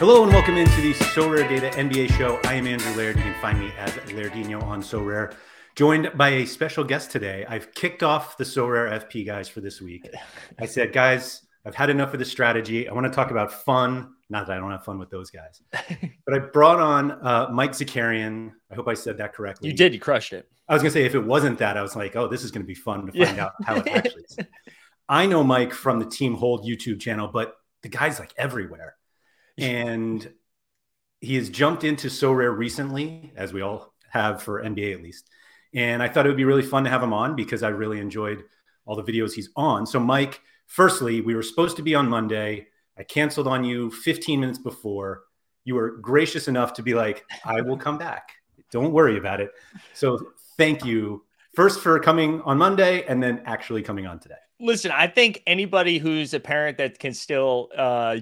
Hello and welcome into the SoRare Data NBA show. I am Andrew Laird. You can find me as Lairdino on SoRare. Joined by a special guest today. I've kicked off the SoRare FP guys for this week. I said, guys, I've had enough of the strategy. I want to talk about fun. Not that I don't have fun with those guys. But I brought on Mike Zakarian. I hope I said that correctly. You did. You crushed it. I was going to say, if it wasn't that, I was like, oh, this is going to be fun to find out how it actually is. I know Mike from the Team Hold YouTube channel, but the guy's like everywhere. And he has jumped into SoRare recently, as we all have for NBA at least. And I thought it would be really fun to have him on because I really enjoyed all the videos he's on. So, Mike, firstly, we were supposed to be on Monday. I canceled on you 15 minutes before. You were gracious enough to be like, I will come back. Don't worry about it. So thank you first for coming on Monday and then actually coming on today. Listen, I think anybody who's a parent that can still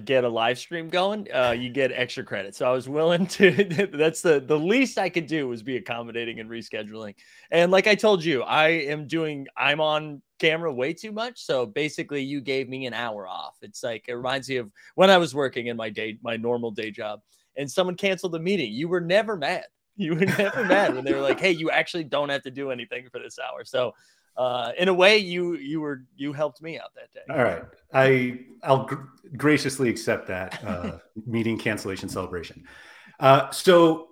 get a live stream going, you get extra credit. So I was willing to, that's the least I could do was be accommodating and rescheduling. And like I told you, I'm on camera way too much. So basically you gave me an hour off. It's like, it reminds me of when I was working in my normal day job and someone canceled the meeting. You were never mad. You were never mad when they were like, hey, you actually don't have to do anything for this hour. So in a way, you helped me out that day. All right, I'll graciously accept that meeting cancellation celebration. So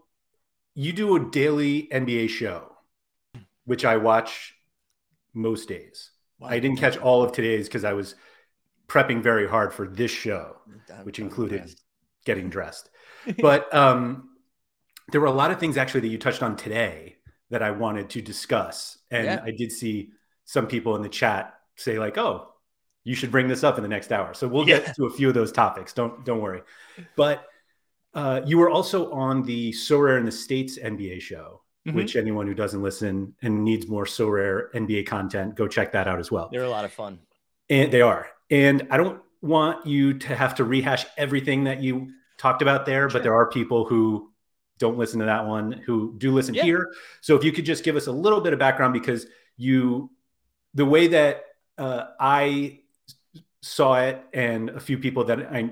you do a daily NBA show, which I watch most days. Wow. I didn't catch all of today's because I was prepping very hard for this show, which included getting dressed. But there were a lot of things actually that you touched on today that I wanted to discuss, and yeah. I did see some people in the chat say like, oh, you should bring this up in the next hour. So we'll get to a few of those topics. Don't worry. But you were also on the SoRare in the States NBA show, which anyone who doesn't listen and needs more SoRare NBA content, go check that out as well. They're a lot of fun. And they are. And I don't want you to have to rehash everything that you talked about there, sure. But there are people who don't listen to that one who do listen here. So if you could just give us a little bit of background, because the way that I saw it and a few people that I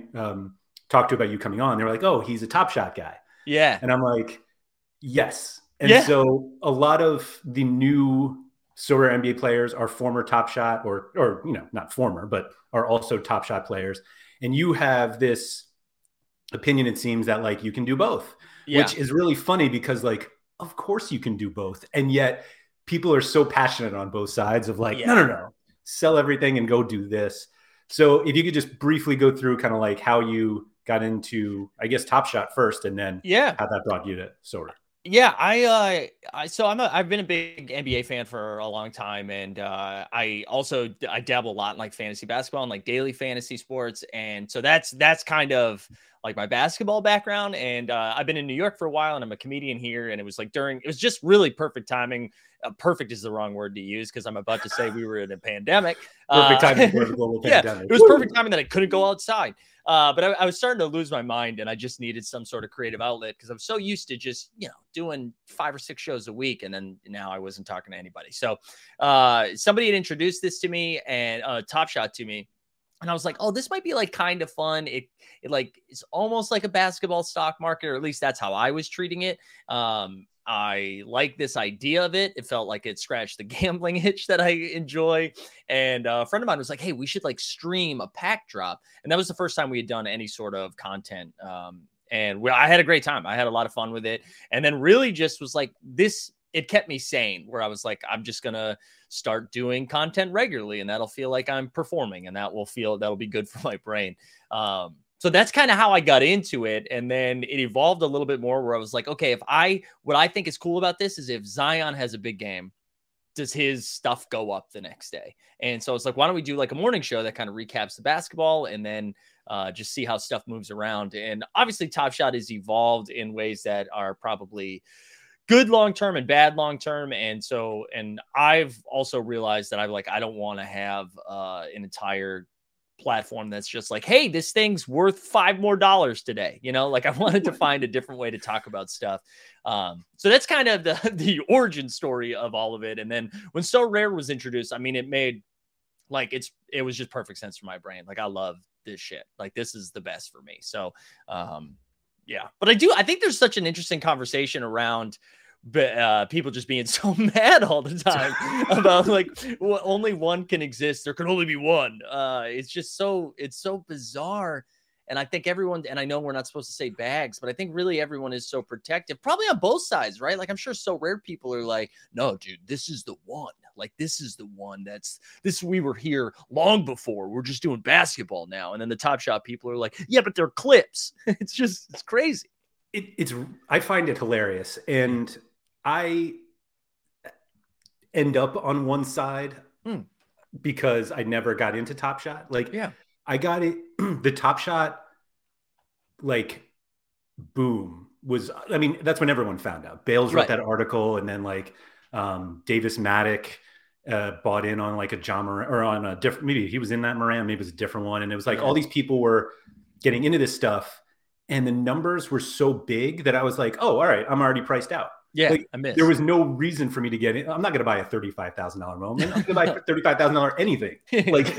talked to about you coming on, they were like, oh, he's a Top Shot guy. Yeah. And I'm like, yes. And so a lot of the new SoRare NBA players are former Top Shot or, you know, not former, but are also Top Shot players. And you have this opinion, it seems, that like you can do both. Yeah. Which is really funny because, like, of course you can do both. And yet people are so passionate on both sides of like, no, sell everything and go do this. So if you could just briefly go through kind of like how you got into, I guess, Top Shot first and then how that brought you to SoRare. Yeah, I've been a big NBA fan for a long time, and I dabble a lot in like fantasy basketball and like daily fantasy sports, and so that's kind of like my basketball background. And I've been in New York for a while, and I'm a comedian here, and it was just really perfect timing. Perfect is the wrong word to use because I'm about to say we were in a pandemic. Perfect timing for the global pandemic. It was perfect timing that I couldn't go outside. But I was starting to lose my mind, and I just needed some sort of creative outlet because I'm so used to just, you know, doing 5 or 6 shows a week. And then now I wasn't talking to anybody. So somebody had introduced this to me and Top Shot to me. And I was like, oh, this might be like kind of fun. It like it's almost like a basketball stock market, or at least that's how I was treating it. I like this idea of it. It felt like it scratched the gambling itch that I enjoy. And a friend of mine was like, hey, we should like stream a pack drop. And that was the first time we had done any sort of content. I had a great time. I had a lot of fun with it. And then really just was like this. It kept me sane where I was like, I'm just going to start doing content regularly and that'll feel like I'm performing and that'll be good for my brain. So that's kind of how I got into it. And then it evolved a little bit more where I was like, okay, what I think is cool about this is if Zion has a big game, does his stuff go up the next day? And so I was like, why don't we do like a morning show that kind of recaps the basketball and then just see how stuff moves around. And obviously Top Shot has evolved in ways that are probably good long-term and bad long-term. And I've also realized that I don't want to have an entire platform that's just like, hey, this thing's worth $5 more today. You know, like I wanted to find a different way to talk about stuff. So that's kind of the origin story of all of it. And then when SoRare was introduced, I mean, it made like, it was just perfect sense for my brain. Like I love this shit. Like this is the best for me. So Yeah. But I think there's such an interesting conversation around people just being so mad all the time about like only one can exist. There can only be one. It's just so bizarre. And I think everyone, and I know we're not supposed to say bags, but I think really everyone is so protective, probably on both sides, right? Like I'm sure SoRare people are like, no, dude, this is the one. Like this is the one we were here long before. We're just doing basketball now. And then the Top Shot people are like, yeah, but they're clips. It's crazy. I find it hilarious. And I end up on one side because I never got into Top Shot. Like, yeah. I got it. The Top Shot, like, boom was, I mean, that's when everyone found out. Bales wrote that article, and then like Davis Matic bought in on like a Ja Morant, or on a different, maybe he was in that Morant, maybe it was a different one. And it was like all these people were getting into this stuff, and the numbers were so big that I was like, oh, all right, I'm already priced out. Yeah, like, I missed. There was no reason for me to get it. I'm not going to buy a $35,000 moment. I'm going to buy $35,000 anything. Like,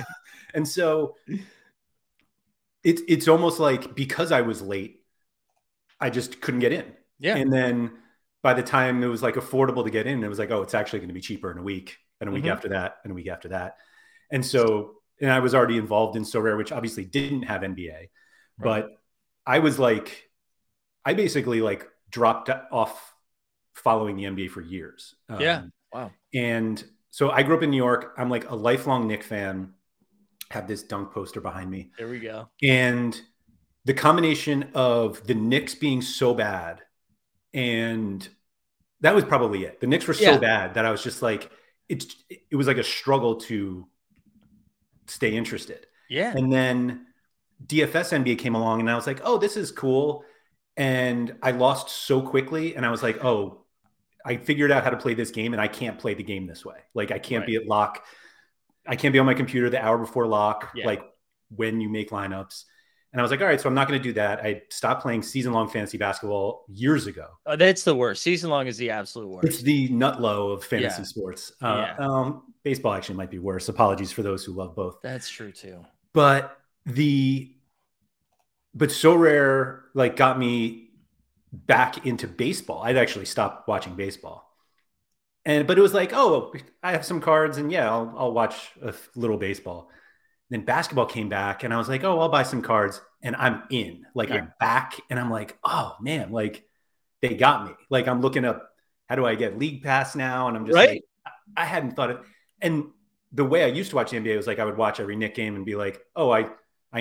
and so it's almost like because I was late, I just couldn't get in. Yeah. And then by the time it was like affordable to get in, it was like, oh, it's actually going to be cheaper in a week, and a week after that, and a week after that. And so, and I was already involved in SoRare, which obviously didn't have NBA, but I was like, I basically like dropped off following the NBA for years. Wow. And so I grew up in New York. I'm like a lifelong Knicks fan. Have this dunk poster behind me. There we go. And the combination of the Knicks being so bad, and that was probably it. The Knicks were so bad that I was just like, it was like a struggle to stay interested. Yeah. And then DFS NBA came along, and I was like, oh, this is cool. And I lost so quickly, and I was like, oh, I figured out how to play this game, and I can't play the game this way. Like I can't be at lock. I can't be on my computer the hour before lock, like when you make lineups. And I was like, all right, so I'm not going to do that. I stopped playing season-long fantasy basketball years ago. Oh, that's the worst. Season-long is the absolute worst. It's the nut low of fantasy sports. Baseball actually might be worse. Apologies for those who love both. That's true too. But SoRare like got me back into baseball. I'd actually stopped watching baseball. But it was like, oh, I have some cards, and yeah, I'll watch a little baseball. Then basketball came back, and I was like, oh, I'll buy some cards, and I'm in. Like I'm back, and I'm like, oh man, like they got me. Like I'm looking up, how do I get league pass now? And I'm just like, I hadn't thought of. And the way I used to watch the NBA was like I would watch every Knicks game and be like, oh, I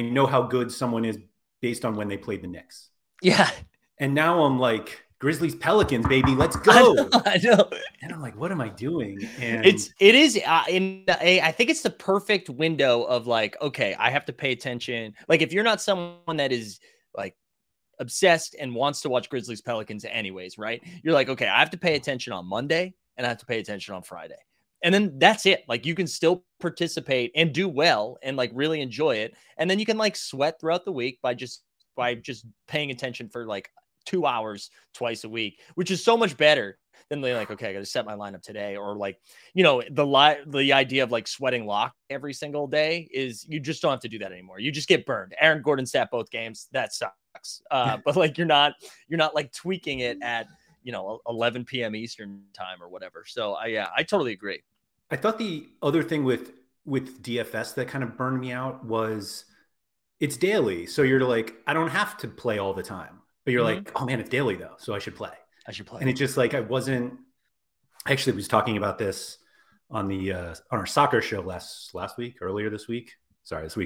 know how good someone is based on when they played the Knicks. Yeah. And now I'm like, Grizzlies, Pelicans, baby, let's go. I know. And I'm like, what am I doing? And I think it's the perfect window of like, okay, I have to pay attention. Like if you're not someone that is like obsessed and wants to watch Grizzlies, Pelicans anyways, right? You're like, okay, I have to pay attention on Monday, and I have to pay attention on Friday. And then that's it. Like you can still participate and do well and like really enjoy it. And then you can like sweat throughout the week by just paying attention for like 2 hours twice a week, which is so much better than they're like, okay, I got to set my lineup today. Or like, you know, the idea of like sweating lock every single day is you just don't have to do that anymore. You just get burned. Aaron Gordon sat both games. That sucks. But like, you're not like tweaking it at, you know, 11 PM Eastern time or whatever. So I totally agree. I thought the other thing with DFS that kind of burned me out was it's daily. So you're like, I don't have to play all the time. But you're like, oh man, it's daily though. So I should play. And it's just like, I was talking about this on the, on our soccer show earlier this week, that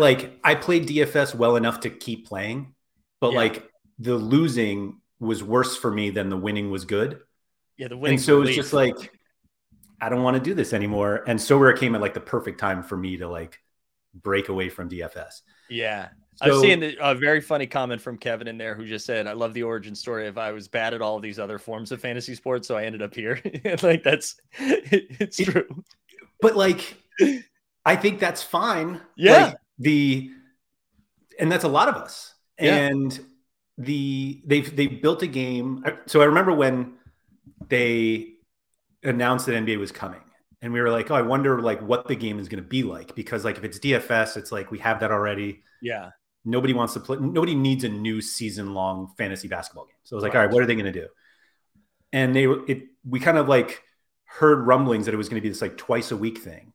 like I played DFS well enough to keep playing, but like the losing was worse for me than the winning was good. Yeah. The winning. And so it's just like, I don't want to do this anymore. And so where it came at like the perfect time for me to like break away from DFS. Yeah. So, I've seen a very funny comment from Kevin in there who just said, I love the origin story of I was bad at all these other forms of fantasy sports, so I ended up here. Like it's true. But like, I think that's fine. Yeah. Like and that's a lot of us. Yeah. And they built a game. So I remember when they announced that NBA was coming. And we were like, oh, I wonder like what the game is going to be like. Because like if it's DFS, it's like we have that already. Yeah. nobody wants to play. Nobody needs a new season-long fantasy basketball game. So I was like, all right, what are they going to do? And we kind of like heard rumblings that it was going to be this like twice a week thing.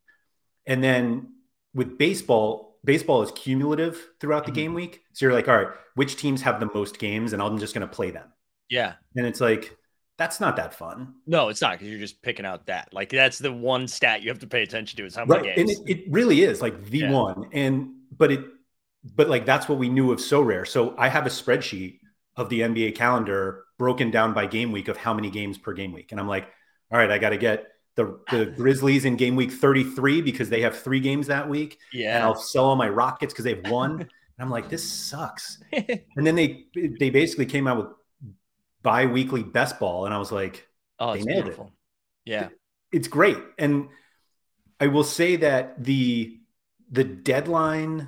And then with baseball is cumulative throughout the game week. So you're like, all right, which teams have the most games? And I'm just going to play them. Yeah. And it's like, that's not that fun. No, it's not, because you're just picking out that. Like, that's the one stat you have to pay attention to is how many games. And it really is like the one. And but like that's what we knew of SoRare. So I have a spreadsheet of the NBA calendar broken down by game week of how many games per game week. And I'm like, all right, I got to get the Grizzlies in game week 33 because they have 3 games that week. Yeah. And I'll sell all my Rockets because they've won. And I'm like, this sucks. And then they basically came out with bi-weekly best ball, and I was like, oh, it's beautiful. It's great. And I will say that the deadline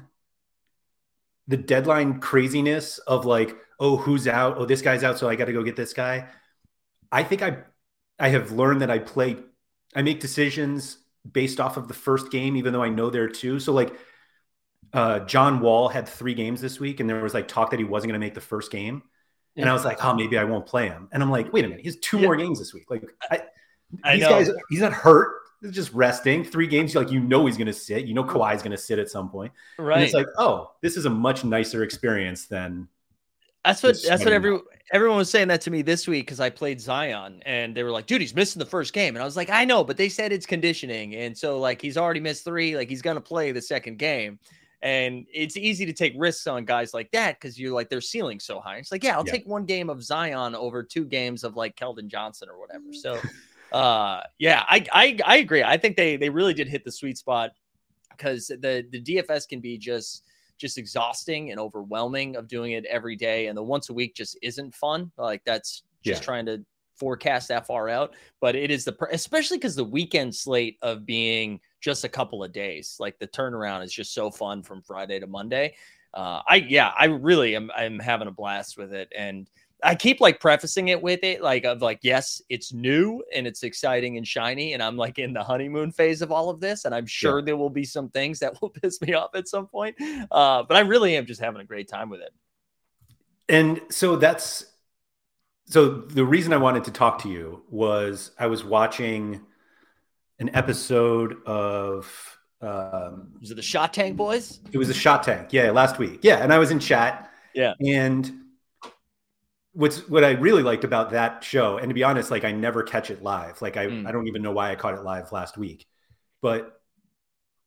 craziness of like, oh, who's out, oh, this guy's out, so I got to go get this guy. I think I have learned that I make decisions based off of the first game, even though I know there are two. So like John Wall had 3 games this week, and there was like talk that he wasn't going to make the first game. And I was like, oh, maybe I won't play him. And I'm like, wait a minute, he has 2 more games this week. Like, these guys, he's not hurt. He's just resting. 3 games, like, he's going to sit. Kawhi's going to sit at some point. Right. And it's like, oh, this is a much nicer experience than. That's what everyone was saying that to me this week, because I played Zion and they were like, dude, he's missing the first game. And I was like, I know, but they said it's conditioning. And so like, he's already missed 3. Like, he's going to play the second game. And it's easy to take risks on guys like that because you're like, their ceiling's so high. It's like, I'll take 1 game of Zion over 2 games of like Keldon Johnson or whatever. So, I agree. I think they really did hit the sweet spot, because the DFS can be just exhausting and overwhelming of doing it every day. And the once a week just isn't fun. Like, that's just trying to forecast that far out. But it is especially because the weekend slate of being just a couple of days, like the turnaround is just so fun from Friday to Monday. I really am having a blast with it, and I keep like prefacing it with it, like, of like, yes, it's new and it's exciting and shiny, and I'm like in the honeymoon phase of all of this, and I'm sure there will be some things that will piss me off at some point, but I really am just having a great time with it. And so the reason I wanted to talk to you was I was watching an episode of... was it the Shot Tank boys? It was the Shot Tank, last week. Yeah, and I was in chat. Yeah. And what I really liked about that show, and to be honest, like, I never catch it live. Like, I don't even know why I caught it live last week. But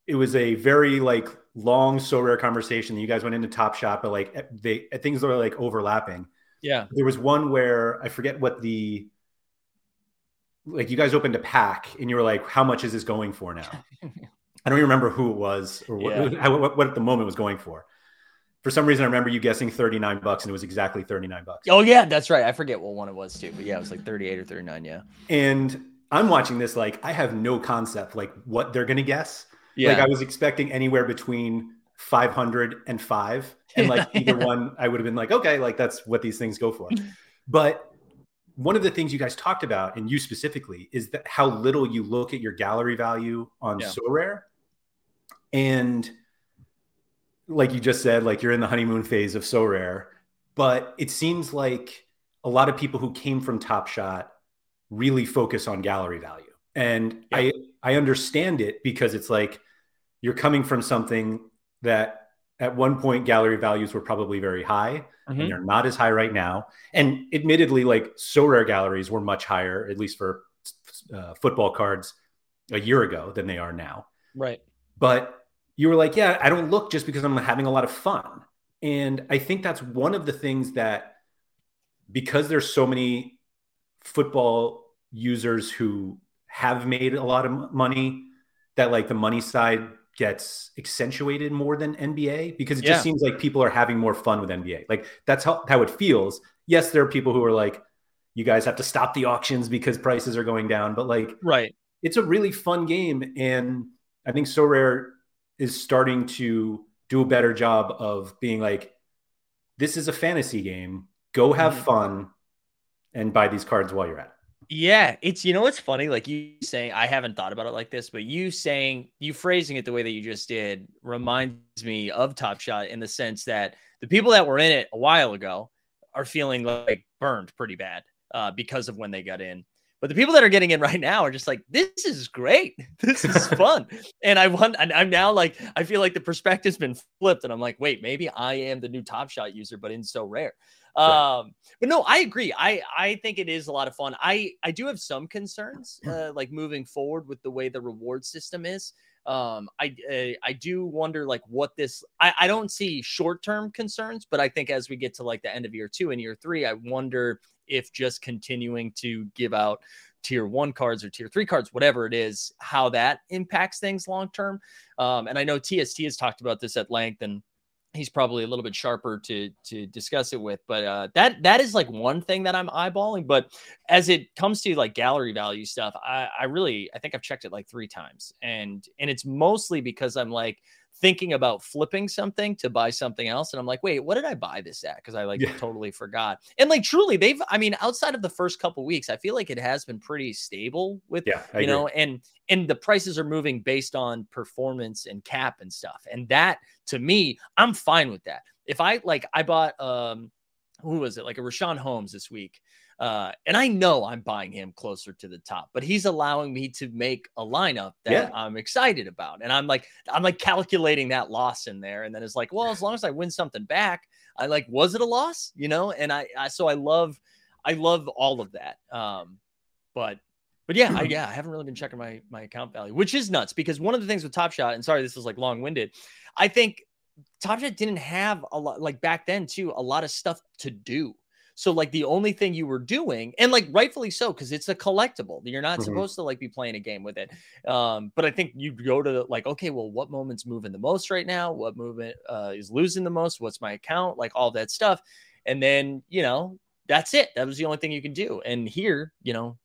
it was a very, like, long SoRare conversation. You guys went into Top Shot, but, like, things were, like, overlapping. Yeah. There was one where I forget what you guys opened a pack and you were like, how much is this going for now? I don't even remember who it was or what at the moment was going for. For some reason, I remember you guessing $39 and it was exactly $39. Oh yeah, that's right. I forget what one it was too, but yeah, it was like 38 or 39. Yeah. And I'm watching this, like, I have no concept, like, what they're going to guess. Yeah. Like, I was expecting anywhere between 500 and 5. And like either one, I would have been like, okay, like, that's what these things go for. But one of the things you guys talked about, and you specifically, is that how little you look at your gallery value on SoRare. And like you just said, like, you're in the honeymoon phase of SoRare, but it seems like a lot of people who came from Top Shot really focus on gallery value. And I understand it, because it's like, you're coming from something that at one point gallery values were probably very high, and they're not as high right now. And admittedly, like, SoRare galleries were much higher, at least for football cards a year ago, than they are now. Right. But you were like, I don't look just because I'm having a lot of fun. And I think that's one of the things that, because there's so many football users who have made a lot of money, that like the money side gets accentuated more than NBA, because it just seems like people are having more fun with NBA. Like, that's how it feels. Yes, there are people who are like, you guys have to stop the auctions because prices are going down, but like, it's a really fun game. And I think SoRare is starting to do a better job of being like, this is a fantasy game. Go have fun and buy these cards while you're at it. Yeah, it's, you know, it's funny, like you saying, I haven't thought about it like this, but you saying, you phrasing it the way that you just did reminds me of Top Shot in the sense that the people that were in it a while ago are feeling like burned pretty bad because of when they got in. But the people that are getting in right now are just like, this is great. This is fun. And I'm now like, I feel like the perspective's been flipped. And I'm like, wait, maybe I am the new Top Shot user, but in SoRare. Right. But no, I agree. I think it is a lot of fun. I do have some concerns, like moving forward with the way the reward system is. I do wonder like what this, I don't see short-term concerns, but I think as we get to like the end of year two and year three, I wonder if just continuing to give out tier one cards or tier three cards, whatever it is, how that impacts things long-term. And I know TST has talked about this at length and he's probably a little bit sharper to discuss it with, but that is like one thing that I'm eyeballing. But as it comes to like gallery value stuff, I think I've checked it like 3 times and it's mostly because I'm like thinking about flipping something to buy something else. And I'm like, wait, what did I buy this at? Cause I totally forgot. And like, truly outside of the first couple weeks, I feel like it has been pretty stable with, and the prices are moving based on performance and cap and stuff. And that to me, I'm fine with that. If I bought, who was it? Like a Rashawn Holmes this week. And I know I'm buying him closer to the top, but he's allowing me to make a lineup that I'm excited about. And I'm like calculating that loss in there. And then it's like, well, as long as I win something back, I like, was it a loss? You know? And so I love all of that. But yeah, I haven't really been checking my account value, which is nuts because one of the things with Top Shot, and sorry, this is like long winded. I think Top Shot didn't have a lot, like back then too, a lot of stuff to do. So like the only thing you were doing, and like rightfully so, because it's a collectible, you're not supposed to like be playing a game with it. But I think you go to like, okay, well, what moment's moving the most right now? What movement is losing the most? What's my account? Like all that stuff. And then, you know, that's it. That was the only thing you can do. And here, you know,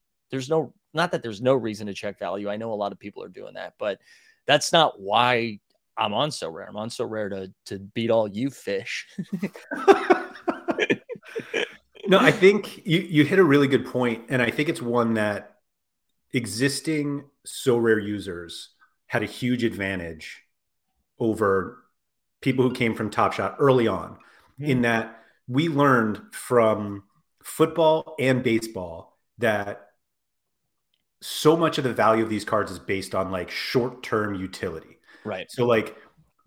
not that there's no reason to check value. I know a lot of people are doing that, but that's not why I'm on SoRare. I'm on SoRare to beat all you fish. No, I think you hit a really good point, and I think it's one that existing SoRare users had a huge advantage over people who came from Top Shot early on, in that we learned from football and baseball that so much of the value of these cards is based on like short-term utility. Right. So like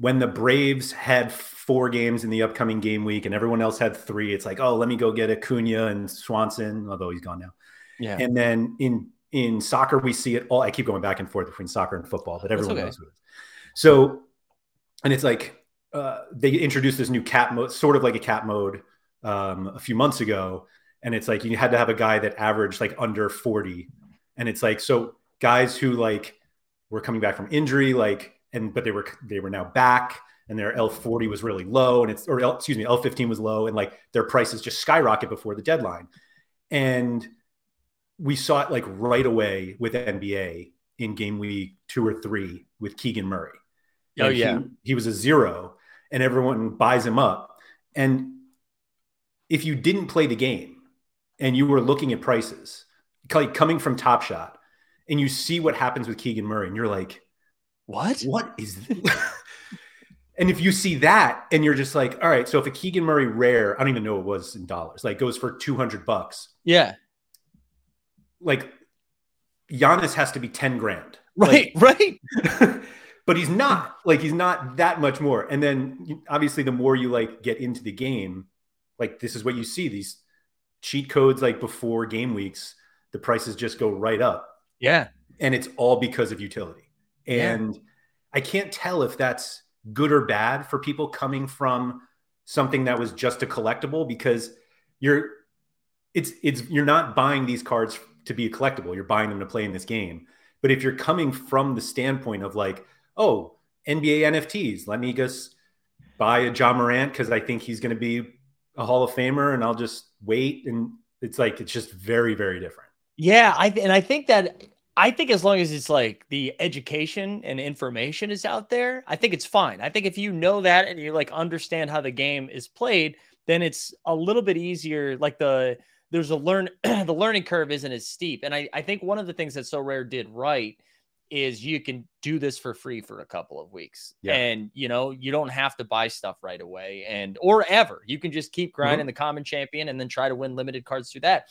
when the Braves had 4 games in the upcoming game week and everyone else had 3, it's like, oh, let me go get Acuna and Swanson, although he's gone now. Yeah. And then in soccer, we see it all. I keep going back and forth between soccer and football, but everyone knows what it is. So, and it's like they introduced this new cap mode, sort of like a cap mode a few months ago. And it's like, you had to have a guy that averaged like under 40. And it's like, so guys who like were coming back from injury, like, but they were now back, and their L40 was really low, L15 was low, and like their prices just skyrocket before the deadline. And we saw it like right away with NBA in game week 2 or 3 with Keegan Murray. Oh, and yeah. He was a 0 and everyone buys him up. And if you didn't play the game and you were looking at prices, like coming from Top Shot, and you see what happens with Keegan Murray, and you're like, What is this? And if you see that and you're just like, all right, so if a Keegan Murray rare, I don't even know what it was in dollars, like goes for $200. Yeah. Like Giannis has to be 10 grand. Right. But he's not that much more. And then obviously the more you like get into the game, like this is what you see, these cheat codes, like before game weeks, the prices just go right up. Yeah. And it's all because of utility. And I can't tell if that's good or bad for people coming from something that was just a collectible, because you're not buying these cards to be a collectible. You're buying them to play in this game. But if you're coming from the standpoint of like, oh, NBA NFTs, let me just buy a Ja Morant because I think he's going to be a Hall of Famer and I'll just wait. And it's like, it's just very, very different. Yeah. I think as long as it's like the education and information is out there, I think it's fine. I think if you know that and you like understand how the game is played, then it's a little bit easier. Like the there's a the learning curve isn't as steep. And I think one of the things that SoRare did right is you can do this for free for a couple of weeks. Yeah. And, you know, you don't have to buy stuff right away and, or ever. You can just keep grinding the common champion and then try to win limited cards through that.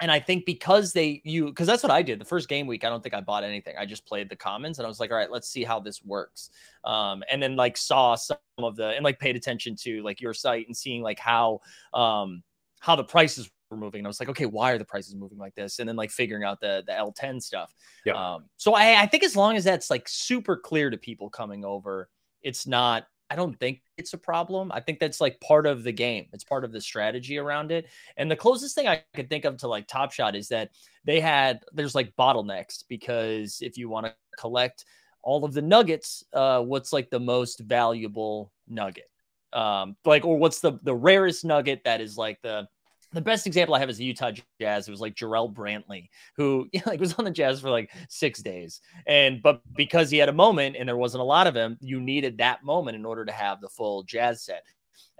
And I think because because that's what I did the first game week. I don't think I bought anything. I just played the commons and I was like, all right, let's see how this works. And then like saw some of and like paid attention to like your site and seeing like how the prices were moving. And I was like, okay, why are the prices moving like this? And then like figuring out the L10 stuff. Yeah. So I think as long as that's like super clear to people coming over, it's not, I don't think it's a problem. I think that's like part of the game. It's part of the strategy around it. And the closest thing I could think of to like Top Shot is that there's like bottlenecks, because if you want to collect all of the nuggets, what's like the most valuable nugget? Or what's the rarest nugget that is like the best example I have is the Utah Jazz. It was like Jarrell Brantley, who like was on the Jazz for like 6 days. But because he had a moment and there wasn't a lot of him, you needed that moment in order to have the full Jazz set.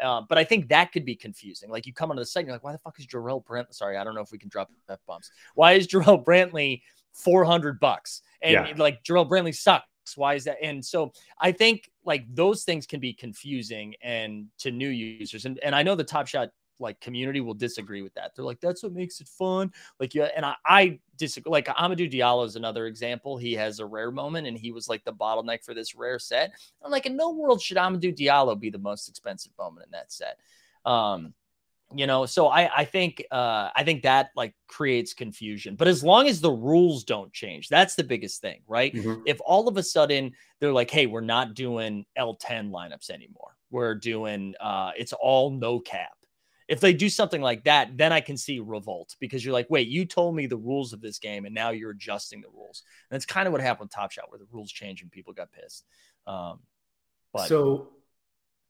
But I think that could be confusing. Like you come onto the site and you're like, why the fuck is Jarrell Brantley? Sorry, I don't know if we can drop F bombs. Why is Jarrell Brantley $400? And like Jarrell Brantley sucked. Why is that? And so I think like those things can be confusing and to new users. And I know the Top Shot like community will disagree with that. They're like, that's what makes it fun. Like, yeah. And I disagree. Like Amadou Diallo is another example. He has a rare moment and he was like the bottleneck for this rare set. I'm like, in no world should Amadou Diallo be the most expensive moment in that set. You know, so I think that like creates confusion, but as long as the rules don't change, that's the biggest thing, right? Mm-hmm. If all of a sudden they're like, hey, we're not doing L10 lineups anymore. We're doing, it's all no cap. If they do something like that, then I can see revolt, because you're like, wait, you told me the rules of this game and now you're adjusting the rules. And that's kind of what happened with Top Shot, where the rules changed and people got pissed. So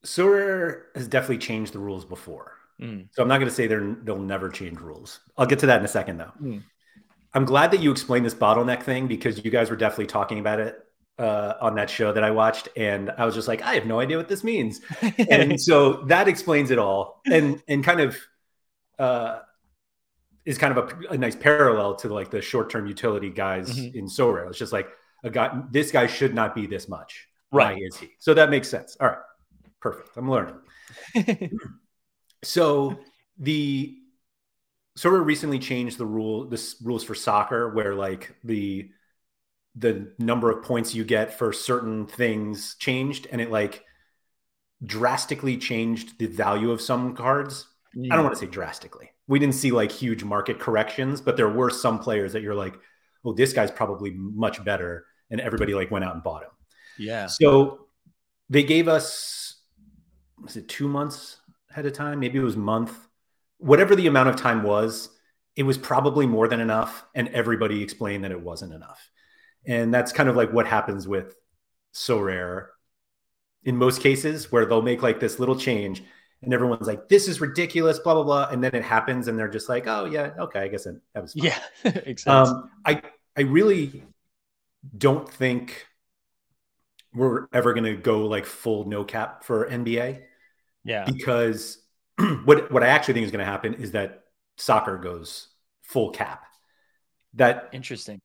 SoRare has definitely changed the rules before. So I'm not going to say they'll never change rules. I'll get to that in a second, though. I'm glad that you explained this bottleneck thing, because you guys were definitely talking about it on that show that I watched. And I was just like, I have no idea what this means. And so that explains it all. And kind of is kind of a nice parallel to like the short-term utility guys in SoRare. It's just like, this guy should not be this much. Right. Why is he? So that makes sense. All right. Perfect. I'm learning. So the SoRare recently changed the rules for soccer, where like the number of points you get for certain things changed, and it like drastically changed the value of some cards. Yeah. I don't want to say drastically. We didn't see like huge market corrections, but there were some players that you're like, oh, this guy's probably much better, and everybody like went out and bought him. Yeah. So they gave us, was it 2 months? Ahead of time, maybe it was a month, whatever the amount of time was, it was probably more than enough. And everybody explained that it wasn't enough. And that's kind of like what happens with SoRare in most cases, where they'll make like this little change and everyone's like, this is ridiculous, blah, blah, blah. And then it happens and they're just like, oh yeah, okay, I guess that was fine. Yeah, exactly. I really don't think we're ever going to go like full no cap for NBA. Yeah, because what I actually think is going to happen is that soccer goes full cap. That interesting.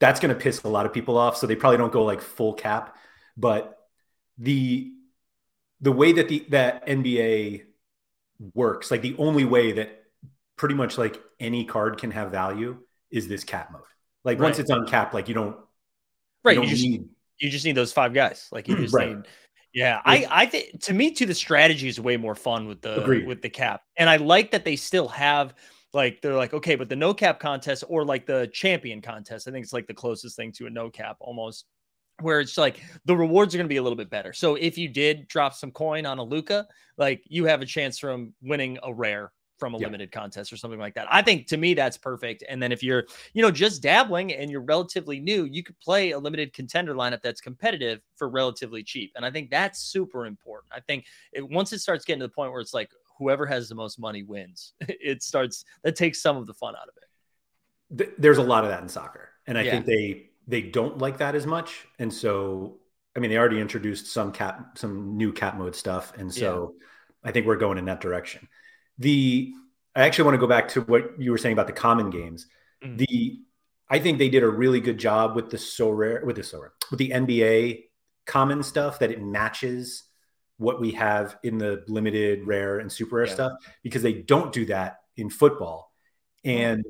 That's going to piss a lot of people off. So they probably don't go like full cap, but the way that that NBA works, like the only way that pretty much like any card can have value is this cap mode. Like once it's uncapped, like you just need those five guys. Like you just need. Yeah, I think to me too, the strategy is way more fun with the Agreed. With the cap, and I like that they still have like they're like okay, but the no cap contest or like the champion contest, I think it's like the closest thing to a no cap almost, where it's like the rewards are going to be a little bit better. So if you did drop some coin on a Luka, like you have a chance from winning a rare from a limited contest or something like that. I think to me that's perfect. And then if you're just dabbling and you're relatively new, you could play a limited contender lineup that's competitive for relatively cheap. And I think that's super important. I think once it starts getting to the point where it's like whoever has the most money wins, that takes some of the fun out of it. There's a lot of that in soccer, and I think they don't like that as much. And so I mean they already introduced some new cap mode stuff, and so I think we're going in that direction. I actually want to go back to what you were saying about the common games. Mm-hmm. I think they did a really good job with the SoRare, with the NBA common stuff, that it matches what we have in the limited, rare, and super rare stuff, because they don't do that in football. And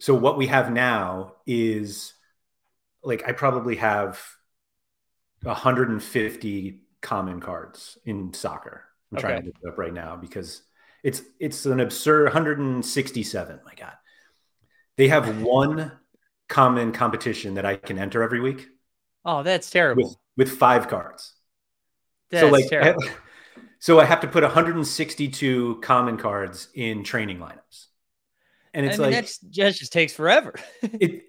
so what we have now is, like, I probably have 150 common cards in soccer. I'm trying to look it up right now because it's an absurd 167. My God. They have one common competition that I can enter every week. Oh, that's terrible. With five cards. That's terrible. I have to put 162 common cards in training lineups. And it's that just takes forever. It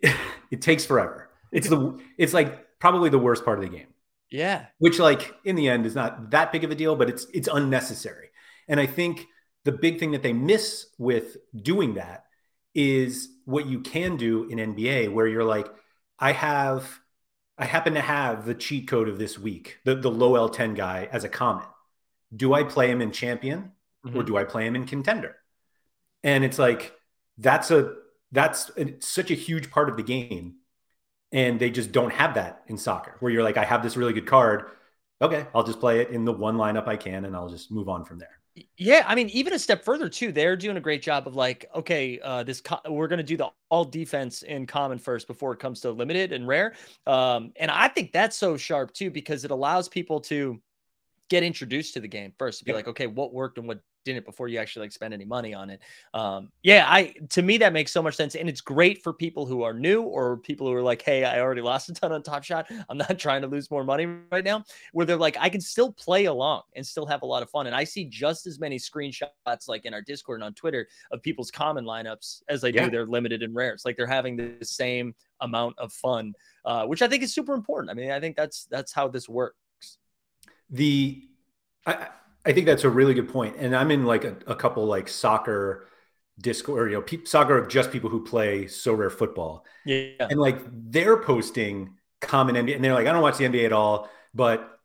takes forever. It's like probably the worst part of the game. Yeah. Which, like, in the end is not that big of a deal, but it's unnecessary. And I think the big thing that they miss with doing that is what you can do in NBA, where you're like, I happen to have the cheat code of this week, the low L10 guy as a common. Do I play him in champion or do I play him in contender? And it's like, that's such a huge part of the game. And they just don't have that in soccer, where you're like, I have this really good card. Okay, I'll just play it in the one lineup I can, and I'll just move on from there. Yeah, I mean, even a step further too, they're doing a great job of, like, okay, we're going to do the all defense in common first before it comes to limited and rare. And I think that's so sharp too, because it allows people to get introduced to the game first, to be like, okay, what worked and what didn't before you actually, like, spend any money on it. To me, that makes so much sense. And it's great for people who are new, or people who are like, hey, I already lost a ton on Top Shot, I'm not trying to lose more money right now, where they're like, I can still play along and still have a lot of fun. And I see just as many screenshots, like, in our Discord and on Twitter, of people's common lineups as they do their limited and rares. Like, they're having the same amount of fun, which I think is super important. I mean, I think that's how this works. I think that's a really good point. And I'm in, like, a couple, like, soccer Discord, or, you know, soccer of just people who play SoRare football. Yeah. And, like, they're posting common NBA, and they're like, I don't watch the NBA at all, but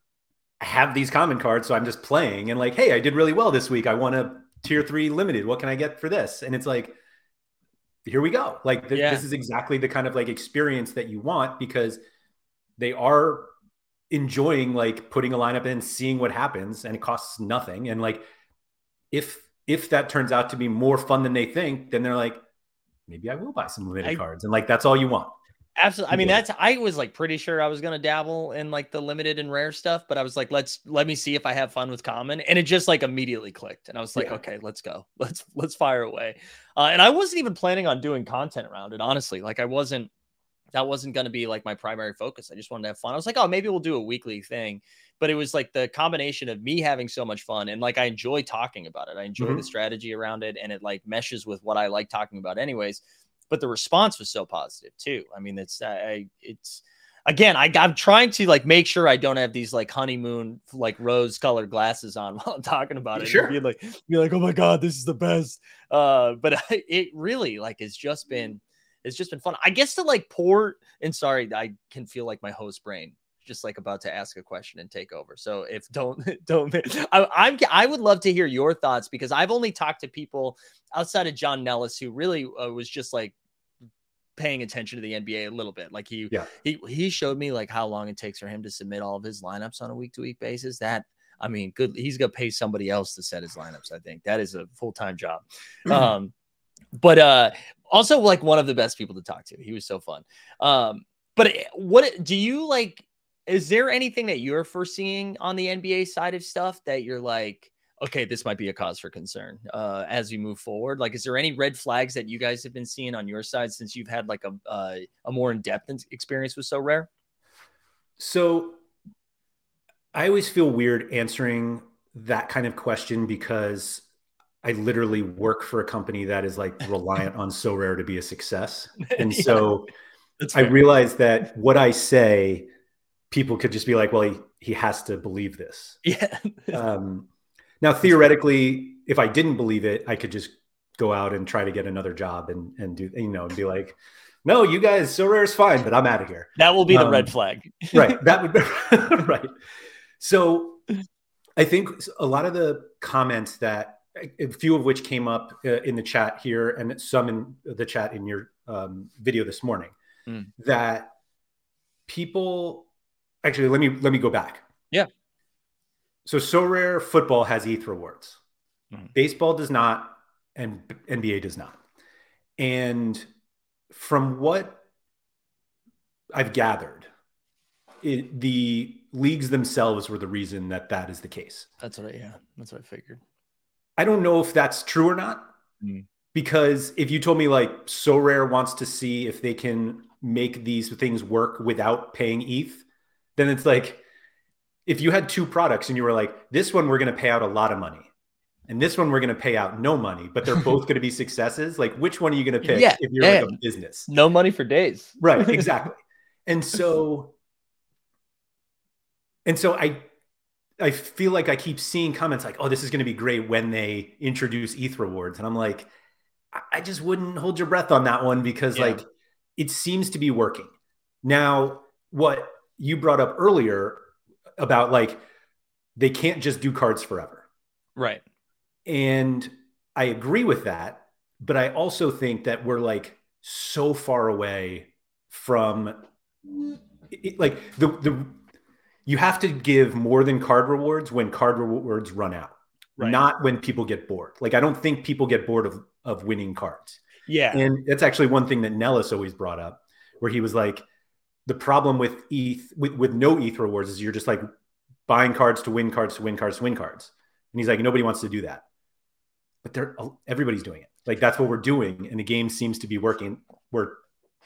I have these common cards, so I'm just playing. And, like, hey, I did really well this week, I won a tier 3 limited, what can I get for this? And it's like, here we go. Like, this is exactly the kind of, like, experience that you want, because they are enjoying, like, putting a lineup in, seeing what happens, and it costs nothing. And, like, if that turns out to be more fun than they think, then they're like, maybe I will buy some limited cards. And, like, that's all you want. Absolutely. I mean, I was, like, pretty sure I was going to dabble in, like, the limited and rare stuff, but I was like, let me see if I have fun with common. And it just, like, immediately clicked. And I was like, okay, let's go. Let's fire away. And I wasn't even planning on doing content around it, honestly. Like, that wasn't going to be, like, my primary focus. I just wanted to have fun. I was like, oh, maybe we'll do a weekly thing. But it was, like, the combination of me having so much fun, and, like, I enjoy talking about it. I enjoy the strategy around it, and it, like, meshes with what I like talking about anyways. But the response was so positive too. I mean, again, I'm trying to, like, make sure I don't have these, like, honeymoon, like, rose-colored glasses on while I'm talking about it. Sure. And be like, oh my God, this is the best. But it really, like, has just been... It's just been fun, I guess, to, like, I can feel, like, my host brain just, like, about to ask a question and take over. So if don't, I would love to hear your thoughts, because I've only talked to people outside of John Nellis, who really was just, like, paying attention to the NBA a little bit. Like, he showed me, like, how long it takes for him to submit all of his lineups on a week-to-week basis. That, I mean, good. He's gonna pay somebody else to set his lineups. I think that is a full-time job. But also, like, one of the best people to talk to. He was so fun. But what do you, like, is there anything that you're foreseeing on the NBA side of stuff that you're like, okay, this might be a cause for concern as we move forward? Like, is there any red flags that you guys have been seeing on your side since you've had, like, a more in-depth experience with SoRare? So I always feel weird answering that kind of question, because I literally work for a company that is, like, reliant on SoRare to be a success. And so I realized that what I say, people could just be like, well, he has to believe this. Yeah. Now, theoretically, if I didn't believe it, I could just go out and try to get another job and do, you know, and be like, no, you guys, SoRare is fine, but I'm out of here. That will be the red flag. Right. That would be right. So I think a lot of the comments that a few of which came up in the chat here and some in the chat in your video this morning, that people actually, let me go back. Yeah. So SoRare football has ether awards. Baseball does not, and NBA does not. And from what I've gathered, the leagues themselves were the reason that is the case. That's what I figured. I don't know if that's true or not, because if you told me like SoRare wants to see if they can make these things work without paying ETH, then it's like, if you had two products and you were like, this one, we're going to pay out a lot of money, and this one, we're going to pay out no money, but they're both going to be successes. Like, which one are you going to pick if you're like a business? No money for days. Right. Exactly. And so I feel like I keep seeing comments like, oh, this is going to be great when they introduce ETH rewards. And I'm like, I just wouldn't hold your breath on that one because like it seems to be working. Now, what you brought up earlier about like, they can't just do cards forever. Right. And I agree with that, but I also think that we're like so far away from you have to give more than card rewards when card rewards run out, right? Not when people get bored. Like, I don't think people get bored of winning cards. Yeah. And that's actually one thing that Nellis always brought up, where he was like, the problem with ETH, with no ETH rewards, is you're just like buying cards to win cards to win cards to win cards. And he's like, nobody wants to do that. But everybody's doing it. Like, that's what we're doing. And the game seems to be working. We're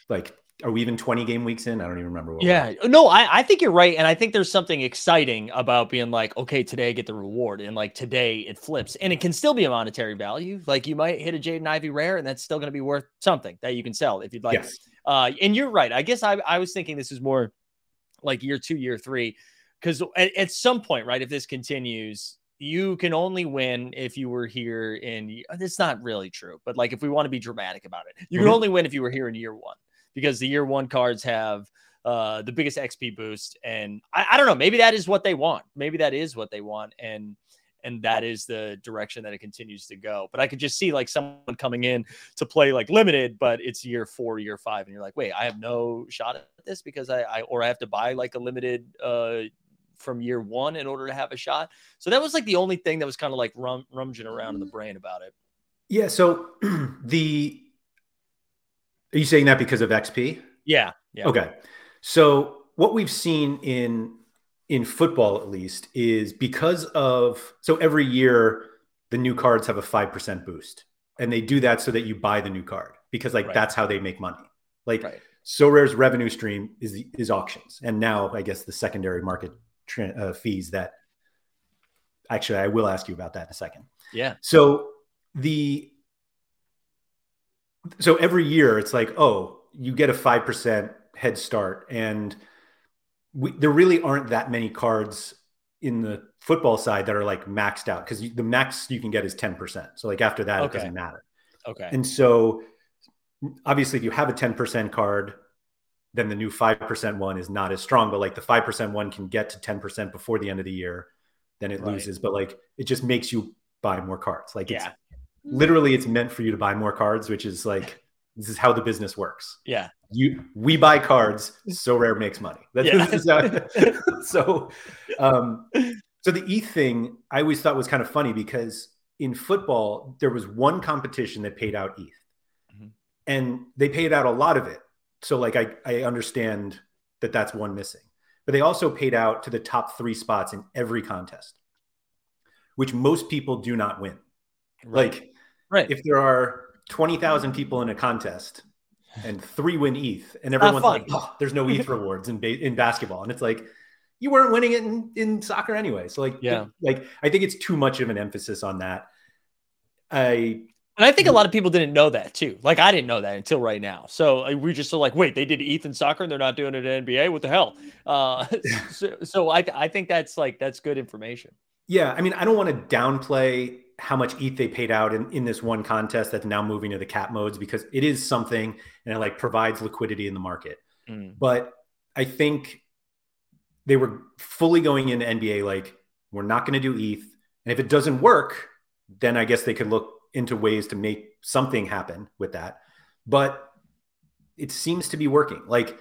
like, are we even 20 game weeks in? I don't even remember. No, I think you're right. And I think there's something exciting about being like, okay, today I get the reward. And like today it flips, and it can still be a monetary value. Like, you might hit a Jaden Ivey rare, and that's still going to be worth something that you can sell if you'd like. Yes. And you're right. I guess I was thinking this is more like year 2, year 3, because at some point, right, if this continues, you can only win if you were here in, it's not really true, but like, if we want to be dramatic about it, you can only win if you were here in year 1, because the year 1 cards have the biggest XP boost. And I don't know, maybe that is what they want. Maybe that is what they want. And that is the direction that it continues to go. But I could just see like someone coming in to play like limited, but it's year 4, year 5. And you're like, wait, I have no shot at this because I have to buy like a limited from year 1 in order to have a shot. So that was like the only thing that was kind of like rummaging around in the brain about it. Yeah. So are you saying that because of XP? Yeah. Okay. So what we've seen in football, at least, is so every year the new cards have a 5% boost, and they do that so that you buy the new card because like, that's how they make money. Like SoRare's revenue stream is auctions. And now I guess the secondary market fees that actually, I will ask you about that in a second. Yeah. So so every year it's like, oh, you get a 5% head start, and there really aren't that many cards in the football side that are like maxed out, because the max you can get is 10%. So like after that, it doesn't matter. Okay. And so obviously if you have a 10% card, then the new 5% one is not as strong, but like the 5% one can get to 10% before the end of the year, then it loses. But like, it just makes you buy more cards. Like literally it's meant for you to buy more cards, which is like, this is how the business works. Yeah. We buy cards, SoRare makes money. So the ETH thing I always thought was kind of funny, because in football, there was one competition that paid out ETH, and they paid out a lot of it. So like, I understand that that's one missing, but they also paid out to the top 3 spots in every contest, which most people do not win. Right. If there are 20,000 people in a contest and 3 win ETH, and everyone's like, oh, there's no ETH rewards in basketball. And it's like, you weren't winning it in soccer anyway. So like, I think it's too much of an emphasis on that. And I think a lot of people didn't know that too. Like, I didn't know that until right now. So we just like, wait, they did ETH in soccer and they're not doing it in NBA? What the hell? So I think that's good information. Yeah. I mean, I don't want to downplay how much ETH they paid out in this one contest that's now moving to the cap modes, because it is something, and it like provides liquidity in the market. But I think they were fully going into NBA like, we're not going to do ETH, and if it doesn't work, then I guess they could look into ways to make something happen with that. But it seems to be working. Like,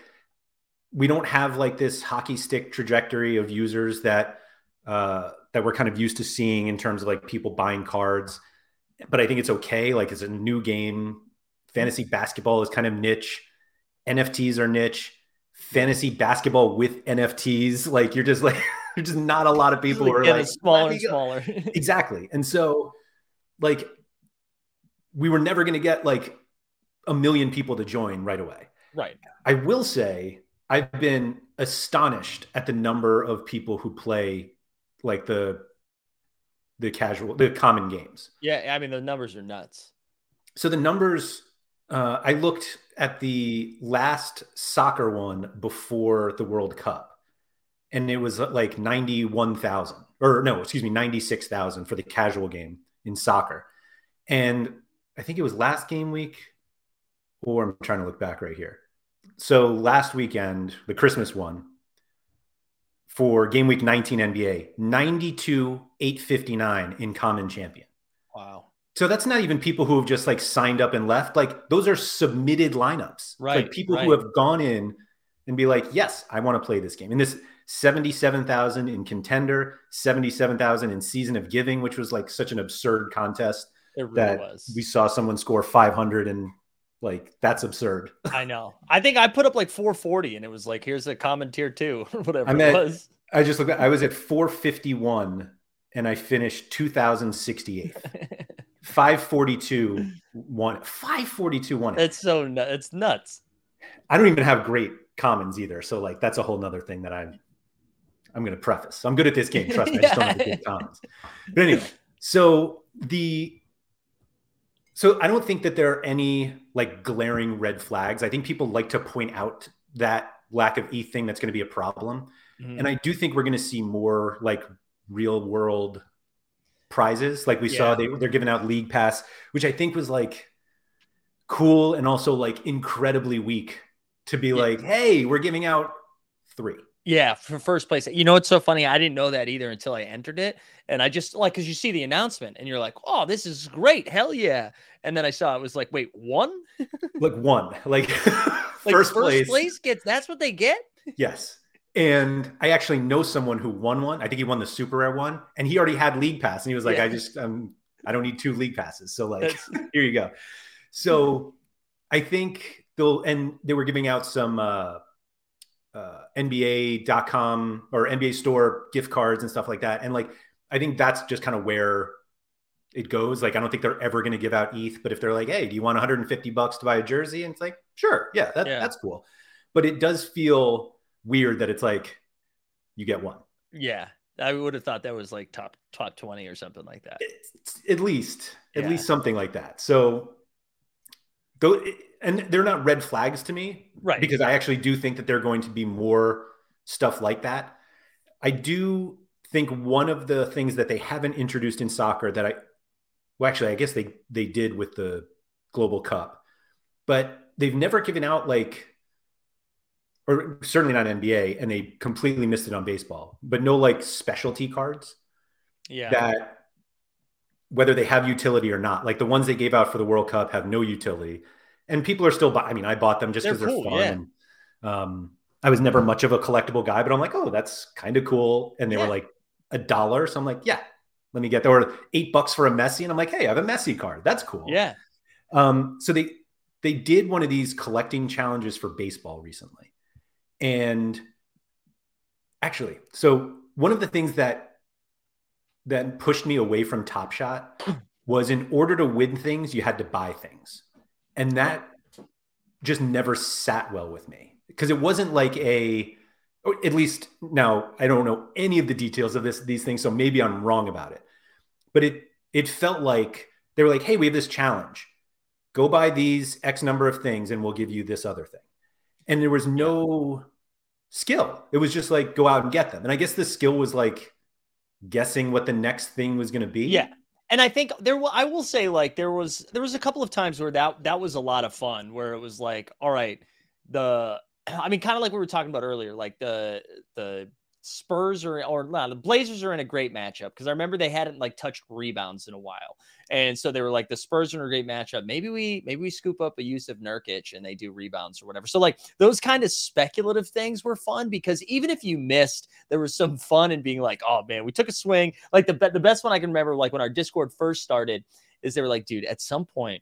we don't have like this hockey stick trajectory of users that that we're kind of used to seeing in terms of like people buying cards. But I think it's okay. Like, it's a new game. Fantasy basketball is kind of niche. NFTs are niche. Fantasy basketball with NFTs. Like, you're just like, there's just not a lot of people who are like smaller and smaller. Exactly. And so like, we were never going to get like 1 million people to join right away. Right. I will say I've been astonished at the number of people who play like the common games. Yeah. I mean, the numbers are nuts. So the numbers, I looked at the last soccer one before the World Cup, and it was like 91,000 or no, excuse me, 96,000 for the casual game in soccer. And I think it was last game week, or I'm trying to look back right here. So last weekend, the Christmas one for game week 19 NBA, 92,859 in common champion. Wow. So that's not even people who have just like signed up and left. Like, those are submitted lineups, right? Like, people who have gone in and be like, yes, I want to play this game. And this 77,000 in contender, 77,000 in season of giving, which was like such an absurd contest. It really was. We saw someone score 500 and like, that's absurd. I know. I think I put up like 440 and it was like, here's a common tier two or whatever it was. I just looked at, I was at 451 and I finished 2,068. 542 won. It's so nuts. It's nuts. I don't even have great commons either, so like, that's a whole nother thing that I'm going to preface. I'm good at this game, trust me. I just don't have good commons. But anyway, so I don't think that there are any like glaring red flags. I think people like to point out that lack of ETH thing that's going to be a problem, and I do think we're going to see more like real world prizes. Like, we saw they're giving out league pass, which I think was like cool and also like incredibly weak to be like, hey, we're giving out 3 for first place. You know, it's so funny, I didn't know that either until I entered it, and I just like, because you see the announcement and you're like, oh, this is great, hell yeah, and then I saw it was like, wait, one first place gets, that's what they get. Yes. And I actually know someone who won one. I think he won the SuperRare one, and he already had League Pass. And he was like, I don't need 2 League Passes. So, like, here you go. So, I think they were giving out some NBA.com or NBA store gift cards and stuff like that. And, like, I think that's just kind of where it goes. Like, I don't think they're ever going to give out ETH. But if they're like, hey, do you want $150 to buy a jersey? And it's like, sure. Yeah, that's cool. But it does feel weird that it's like, you get one. Yeah, I would have thought that was like top 20 or something like that. At least something like that. So, though, and they're not red flags to me, right? Because I actually do think that they're going to be more stuff like that. I do think one of the things that they haven't introduced in soccer that I guess they did with the Global Cup, but they've never given out like, or certainly not NBA, and they completely missed it on baseball, but no like specialty cards that whether they have utility or not, like the ones they gave out for the World Cup have no utility, and people are still I bought them just because they're fun. Yeah. I was never much of a collectible guy, but I'm like, oh, that's kind of cool. And they were like $1. So I'm like, yeah, let me get that. Or $8 for a Messi. And I'm like, hey, I have a Messi card. That's cool. Yeah. So they did one of these collecting challenges for baseball recently. And actually, so one of the things that pushed me away from Top Shot was, in order to win things, you had to buy things. And that just never sat well with me, because it wasn't like or at least now I don't know any of the details of these things, so maybe I'm wrong about it. But it felt like they were like, hey, we have this challenge. Go buy these X number of things and we'll give you this other thing. And there was no skill. It was just like, go out and get them. And I guess the skill was like guessing what the next thing was going to be. Yeah. And I think I will say, like, there was a couple of times where that was a lot of fun, where it was like, all right, kind of like we were talking about earlier, like the Spurs the Blazers are in a great matchup, because I remember they hadn't touched rebounds in a while, and so they were the Spurs are in a great matchup. Maybe we scoop up a Yusuf Nurkic and they do rebounds or whatever. So those kind of speculative things were fun, because even if you missed, there was some fun in being oh man, we took a swing. The best one I can remember, when our Discord first started, is they were dude, at some point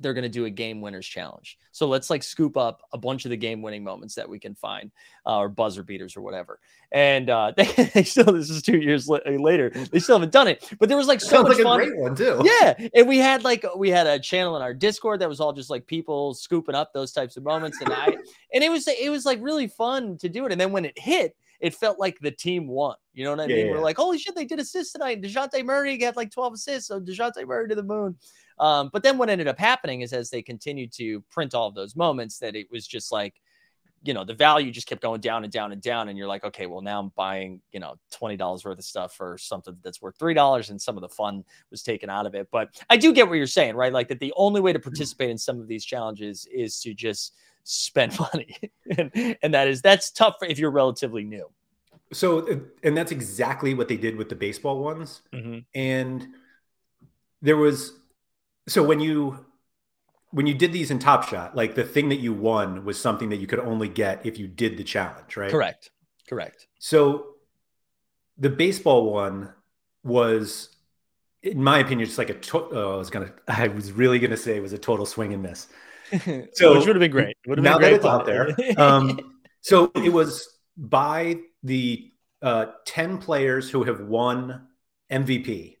they're going to do a game winners challenge. So let's scoop up a bunch of the game winning moments that we can find, or buzzer beaters or whatever. And they still, this is 2 years later, they still haven't done it, but there was so much fun. A great one too. Yeah. And we had a channel in our Discord that was all just people scooping up those types of moments. And it was really fun to do it. And then when it hit, it felt like the team won. You know what I mean? Yeah. We're holy shit, they did assists tonight. DeJounte Murray got 12 assists. So DeJounte Murray to the moon. But then what ended up happening is, as they continued to print all of those moments, that it was just the value just kept going down and down and down. And you're okay, well, now I'm buying, $20 worth of stuff for something that's worth $3. And some of the fun was taken out of it. But I do get what you're saying, right? That the only way to participate in some of these challenges is to just spend money. and that's tough if you're relatively new. So, and that's exactly what they did with the baseball ones. Mm-hmm. And there was... So when you did these in Top Shot, the thing that you won was something that you could only get if you did the challenge, right? Correct. So the baseball one was, in my opinion, just I was really going to say it was a total swing and miss. So which would have been great. Now that it's out there. So it was by the 10 players who have won MVP.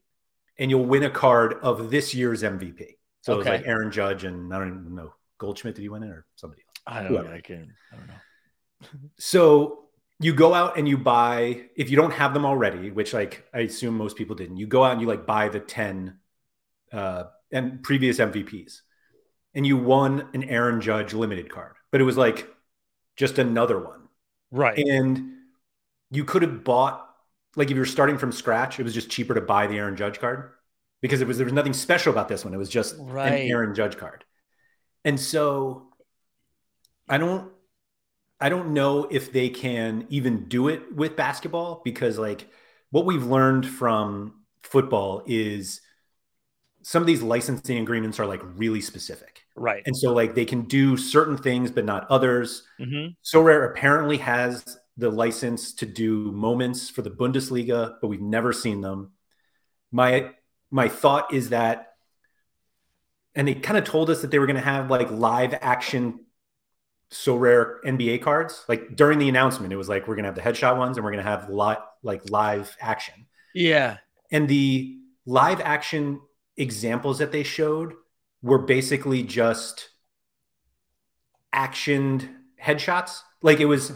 And you'll win a card of this year's MVP. So okay. It was Aaron Judge and I don't even know, Goldschmidt, did he win it or somebody else? I don't know. So you go out and you buy, if you don't have them already, which I assume most people didn't, you go out and you buy the 10 and previous MVPs. And you won an Aaron Judge limited card. But it was just another one. Right. And you could have bought, if you were starting from scratch, it was just cheaper to buy the Aaron Judge card because there was nothing special about this one. It was just an Aaron Judge card. And so I don't know if they can even do it with basketball because what we've learned from football is some of these licensing agreements are really specific. Right. And so they can do certain things, but not others. Mm-hmm. SoRare apparently has the license to do moments for the Bundesliga, but we've never seen them. My thought is that, and they kind of told us that they were going to have live action SoRare NBA cards. During the announcement, it was we're going to have the headshot ones and we're going to have live action. Yeah. And the live action examples that they showed were basically just actioned headshots. It was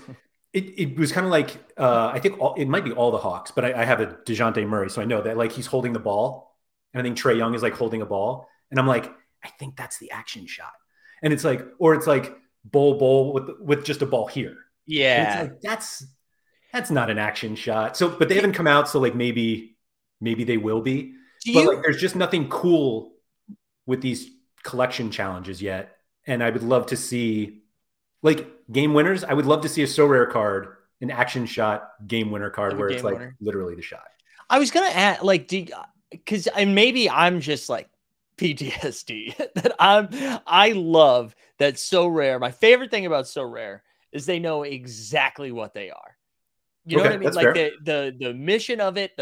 kind of I think it might be all the Hawks, but I have a DeJounte Murray, so I know that he's holding the ball, and I think Trae Young is holding a ball, and I'm I think that's the action shot, and it's or it's bowl with just a ball here, yeah. And it's that's not an action shot, so but they haven't come out, so maybe they will be, but there's just nothing cool with these collection challenges yet, and I would love to see. Game winners, I would love to see a SoRare card, an action shot game winner card where it's winner. Literally the shot. I was going to add, because maybe I'm just PTSD that I love that SoRare. My favorite thing about SoRare is they know exactly what they are. You know what I mean? The mission of it,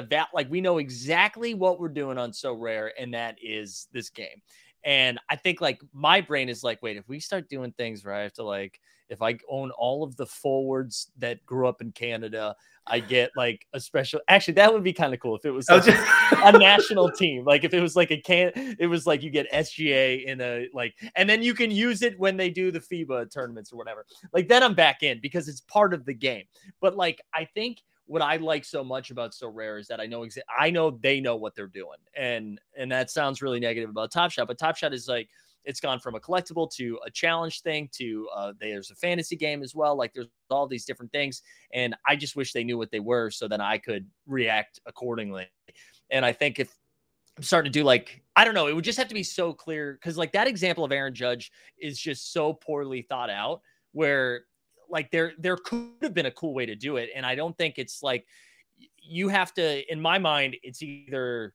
we know exactly what we're doing on SoRare, and that is this game. And I think my brain is wait, if we start doing things where I have to if I own all of the forwards that grew up in Canada, I get a special. Actually, that would be kind of cool if it was a national team. If it was you get SGA in a and then you can use it when they do the FIBA tournaments or whatever. Then I'm back in because it's part of the game. But I think. What I like so much about SoRare is that I know they know what they're doing. And that sounds really negative about Top Shot, but Top Shot is it's gone from a collectible to a challenge thing to there's a fantasy game as well. There's all these different things. And I just wish they knew what they were so that I could react accordingly. And I think if I'm starting to do I don't know, it would just have to be so clear. Cause that example of Aaron Judge is just so poorly thought out where like there could have been a cool way to do it. And I don't think it's like you have to, in my mind, it's either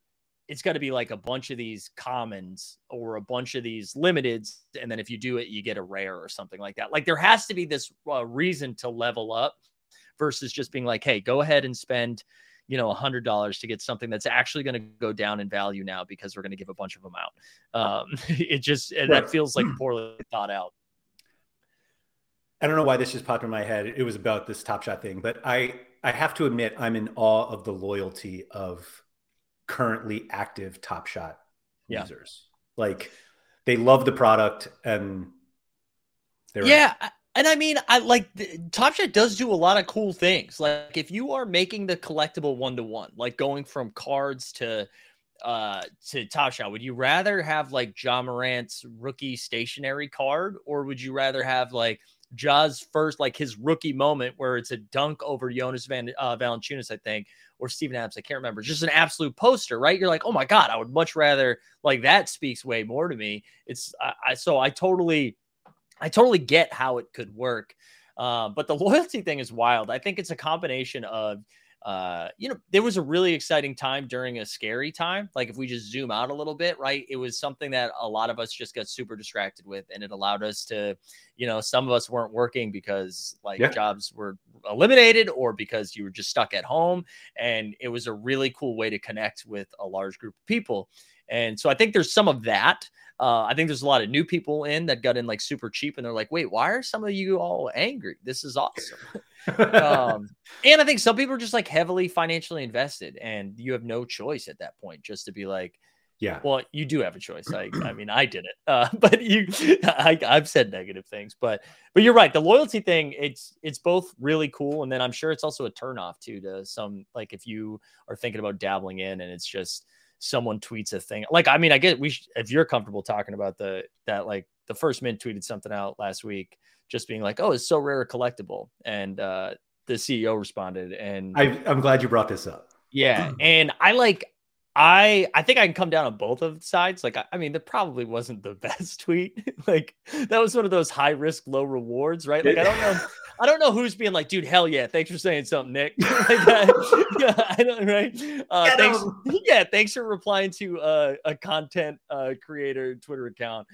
it's got to be like a bunch of these commons or a bunch of these limiteds. And then if you do it, you get a rare or something like that. Like there has to be this reason to level up versus just being like, hey, go ahead and spend, you know, $100 to get something that's actually going to go down in value now because we're going to give a bunch of them out. It just, that feels like poorly thought out. I don't know why this just popped in my head. It was about this Top Shot thing, but I have to admit, I'm in awe of the loyalty of currently active Top Shot users. Like they love the product and they're And I mean, I like Top Shot does do a lot of cool things. Like if you are making the collectible one-to-one, like going from cards to Top Shot, would you rather have like Ja Morant's rookie stationary card, or would you rather have like Ja's first, like his rookie moment where it's a dunk over Jonas Valanciunas, I think, or Steven Adams, I can't remember. It's just an absolute poster, right? You're like, oh my God, I would much rather, like that speaks way more to me. It's I totally get how it could work. But the loyalty thing is wild. I think it's a combination of, there was a really exciting time during a scary time. Like if we just zoom out a little bit, right, it was something that a lot of us just got super distracted with. And it allowed us to, you know, some of us weren't working because like jobs were eliminated or because you were just stuck at home. And it was a really cool way to connect with a large group of people. And so I think there's some of that. I think there's a lot of new people in that got in like super cheap and they're like, wait, why are some of you all angry? This is awesome. And I think some people are just like heavily financially invested and you have no choice at that point just to be like, yeah, well, you do have a choice. I mean, I did it, but I've said negative things, but you're right. The loyalty thing, it's both really cool. And then I'm sure it's also a turnoff too, to some, like if you are thinking about dabbling in and it's just, someone tweets a thing. Like, I mean, I get if you're comfortable talking about that, like the First Mint tweeted something out last week, just being like, oh, it's so rare a collectible. And the CEO responded. And I'm glad you brought this up. Yeah. And I think I can come down on both of the sides. Like, I mean, that probably wasn't the best tweet. Like that was one of those high risk, low rewards, right? Like, I don't know who's being like, dude, hell yeah. Thanks for saying something, Nick. Like, I don't, right? Thanks for replying to a content creator Twitter account.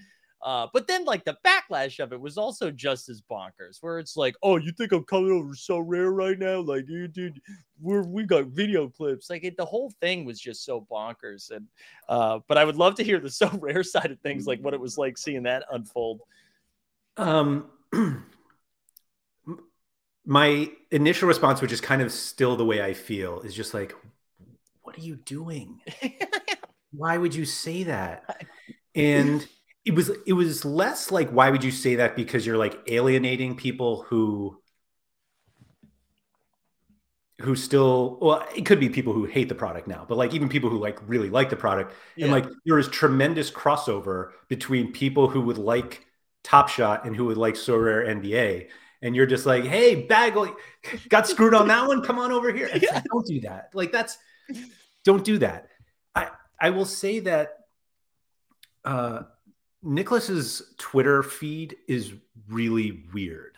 But then like the backlash of it was also just as bonkers where it's like, oh, you think I'm coming over so rare right now? Like, dude, we got video clips. Like the whole thing was just so bonkers. And, but I would love to hear the so rare side of things, like what it was like seeing that unfold. My initial response, which is kind of still the way I feel, is just like, what are you doing? Why would you say that? And it was less like, why would you say that? Because you're like alienating people who still, well, it could be people who hate the product now, but like even people who like really like the product. Yeah. And like, there is tremendous crossover between people who would like Top Shot and who would like SoRare NBA. And you're just like, hey, Bagley, got screwed on that one. Come on over here. Yeah. Like, don't do that. Like don't do that. I will say that Nicholas's Twitter feed is really weird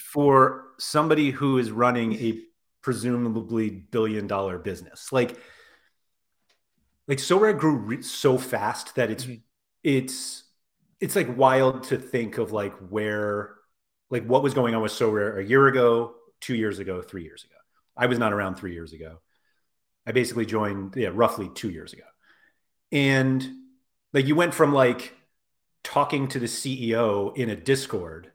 for somebody who is running a presumably $1 billion business. Like SoRare grew so fast that it's like wild to think of like where. Like what was going on with SoRare a year ago, 2 years ago, 3 years ago. I was not around 3 years ago. I basically joined roughly 2 years ago. And like you went from like talking to the CEO in a Discord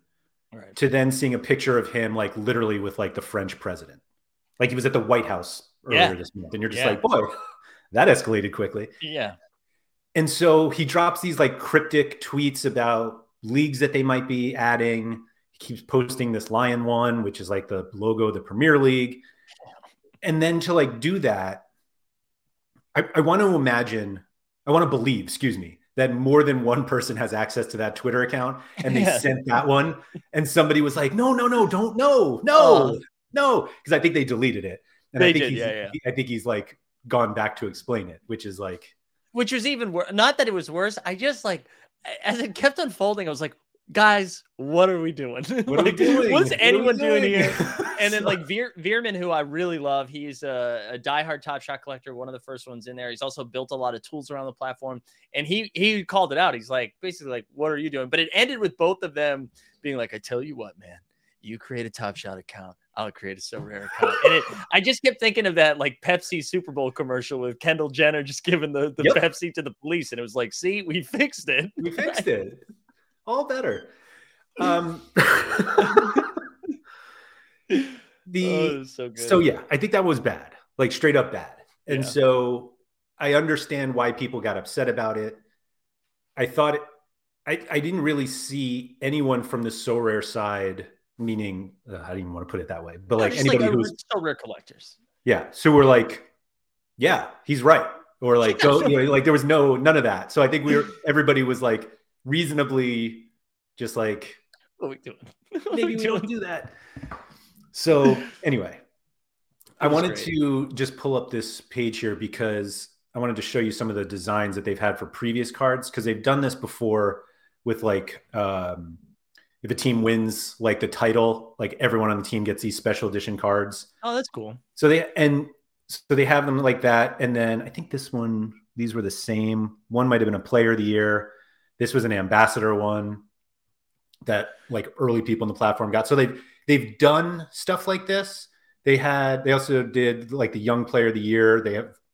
to then seeing a picture of him like literally with like the French president. Like he was at the White House earlier this month. And you're just like, boy, that escalated quickly. Yeah. And so he drops these like cryptic tweets about leagues that they might be adding. Keeps posting this lion one, which is like the logo of the Premier League. And then to like do that, I want to believe that more than one person has access to that Twitter account and they sent that one and somebody was like, no, because I think they deleted it. And they I think he's like gone back to explain it, which was even worse. Not that it was worse. I just like, as it kept unfolding, I was like, guys, what are we doing? What's anyone doing here? And then like Veerman, who I really love, he's a diehard Top Shot collector, one of the first ones in there. He's also built a lot of tools around the platform, and he called it out. He's like, basically like, what are you doing? But it ended with both of them being like, I tell you what, man, you create a Top Shot account, I'll create a SoRare account. And I just kept thinking of that like Pepsi Super Bowl commercial with Kendall Jenner just giving the Pepsi to the police. And it was like, see, we fixed it. We fixed it. All better. I think that was bad. Like straight up bad. And so I understand why people got upset about it. I thought I didn't really see anyone from the SoRare side, meaning I don't even want to put it that way, but like anybody who was SoRare collectors. Yeah. So we're like, yeah, he's right. Or like, go, you know, like there was none of that. So I think everybody was like reasonably just like, what are we doing? Maybe we don't do that. So anyway, I wanted to just pull up this page here because I wanted to show you some of the designs that they've had for previous cards. Cause they've done this before with like, if a team wins like the title, like everyone on the team gets these special edition cards. Oh, that's cool. So they have them like that. And then I think these were the same. One might've been a player of the year. This was an ambassador one that like early people on the platform got. So they've done stuff like this. They also did like the young player of the year.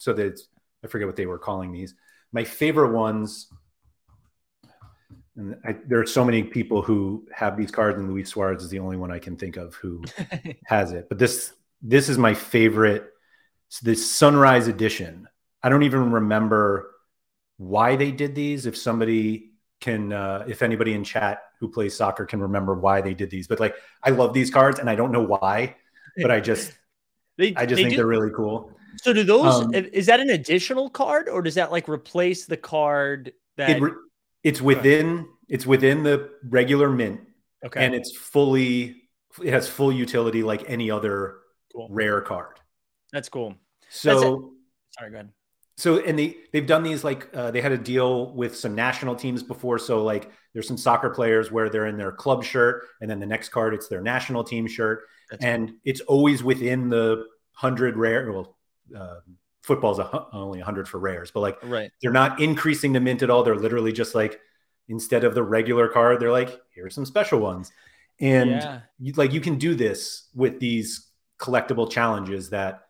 I forget what they were calling these. My favorite ones, and there are so many people who have these cards, and Luis Suarez is the only one I can think of who has it. But this is my favorite. So this Sunrise edition. I don't even remember why they did these. If somebody can, if anybody in chat who plays soccer can remember why they did these, but like I love these cards, and I don't know why, but I just think they're really cool. So do those? Is that an additional card, or does that like replace the card that? It's within the regular mint, okay, and it has full utility like any other rare card. That's cool. Sorry, go ahead. So and they've done these like they had a deal with some national teams before. So like there's some soccer players where they're in their club shirt, and then the next card it's their national team shirt, It's always within the 100 rare. Well, football's only 100 for rares, but like they're not increasing the mint at all. They're literally just like, instead of the regular card, they're like, here's some special ones. And you can do this with these collectible challenges that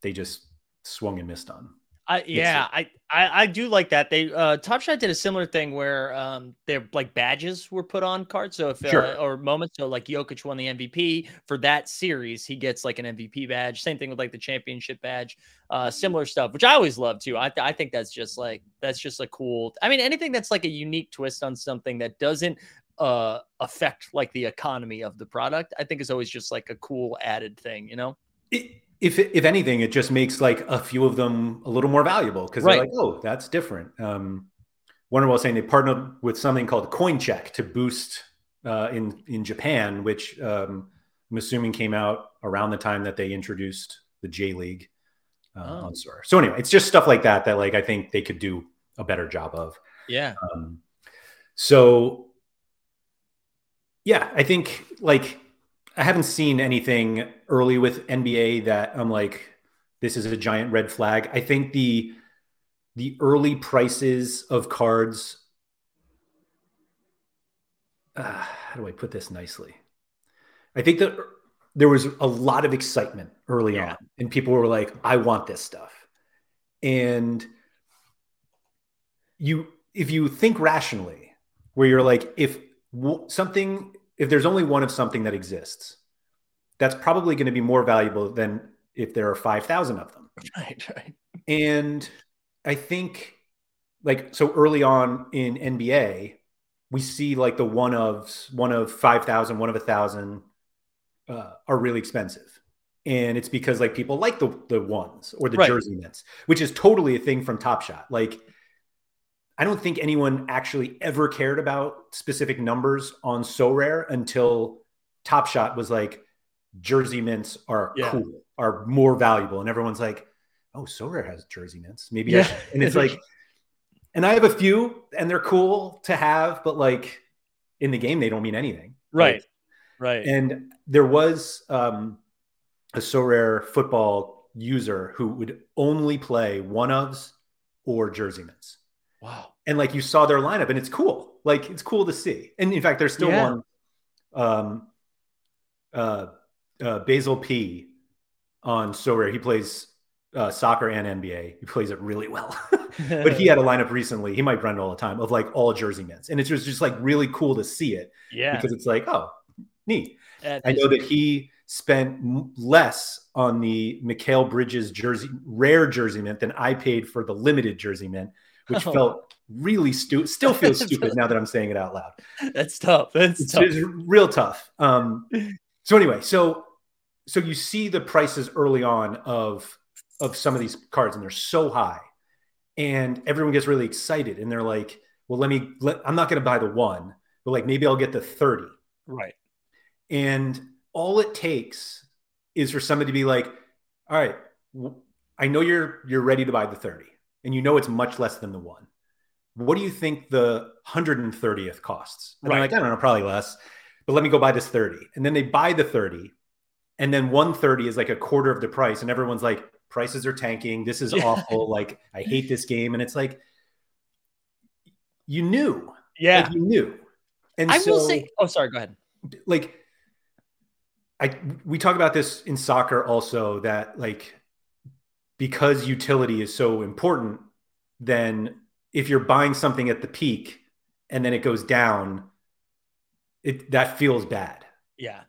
they just swung and missed on. I do like that. They Top Shot did a similar thing where their like badges were put on cards. So if or moments, so like Jokic won the MVP for that series, he gets like an MVP badge. Same thing with like the championship badge. Similar stuff, which I always love too. I think that's just a cool. I mean, anything that's like a unique twist on something that doesn't affect like the economy of the product, I think is always just like a cool added thing, you know. If anything, it just makes like a few of them a little more valuable because they're like, oh, that's different. Wonderwall saying they partnered with something called CoinCheck to boost in Japan, which I'm assuming came out around the time that they introduced the J League on SoRare. So anyway, it's just stuff like that like I think they could do a better job of. Yeah. I think like. I haven't seen anything early with NBA that I'm like, this is a giant red flag. I think the early prices of cards. How do I put this nicely? I think that there was a lot of excitement early on, and people were like, I want this stuff. And if you think rationally, where you're like, if there's only one of something that exists, that's probably going to be more valuable than if there are 5,000 of them. Right. And I think like, so early on in NBA, we see like the one of 5,000, one of 1,000 are really expensive. And it's because like people like the ones or the jersey mints, which is totally a thing from Top Shot. Like, I don't think anyone actually ever cared about specific numbers on SoRare until Top Shot was like, jersey mints are cool, are more valuable. And everyone's like, oh, SoRare has jersey mints. Maybe. Yeah. And it's like, and I have a few and they're cool to have, but like, in the game, they don't mean anything. Right. Right. And there was a SoRare football user who would only play one ofs or jersey mints. Wow. And like you saw their lineup, and it's cool. Like it's cool to see. And in fact, there's still one Basil P on SoRare. He plays soccer and NBA. He plays it really well. But he had a lineup recently, he might run it all the time, of like all jersey mints. And it's just like really cool to see it. Yeah. Because it's like, oh, neat. I know that he spent less on the Mikal Bridges jersey, rare jersey mint, than I paid for the limited jersey mint, which felt really stupid. Still feels stupid now that I'm saying it out loud. That's tough. It's tough. It's real tough. So anyway, so you see the prices early on of some of these cards, and they're so high, and everyone gets really excited, and they're like, well, I'm not going to buy the one, but like maybe I'll get the 30. Right. And all it takes is for somebody to be like, all right, I know you're ready to buy the 30, and you know it's much less than the one. What do you think the 130th costs? And they're like, I don't know, probably less, but let me go buy this 30. And then they buy the 30, and then 130 is like a quarter of the price, and everyone's like, prices are tanking. This is awful. Like, I hate this game. And it's like, you knew. Yeah. Like, you knew. And will say, oh, sorry, go ahead. Like, we talk about this in soccer also, that like, because utility is so important, then if you're buying something at the peak and then it goes down, that feels bad. Yeah.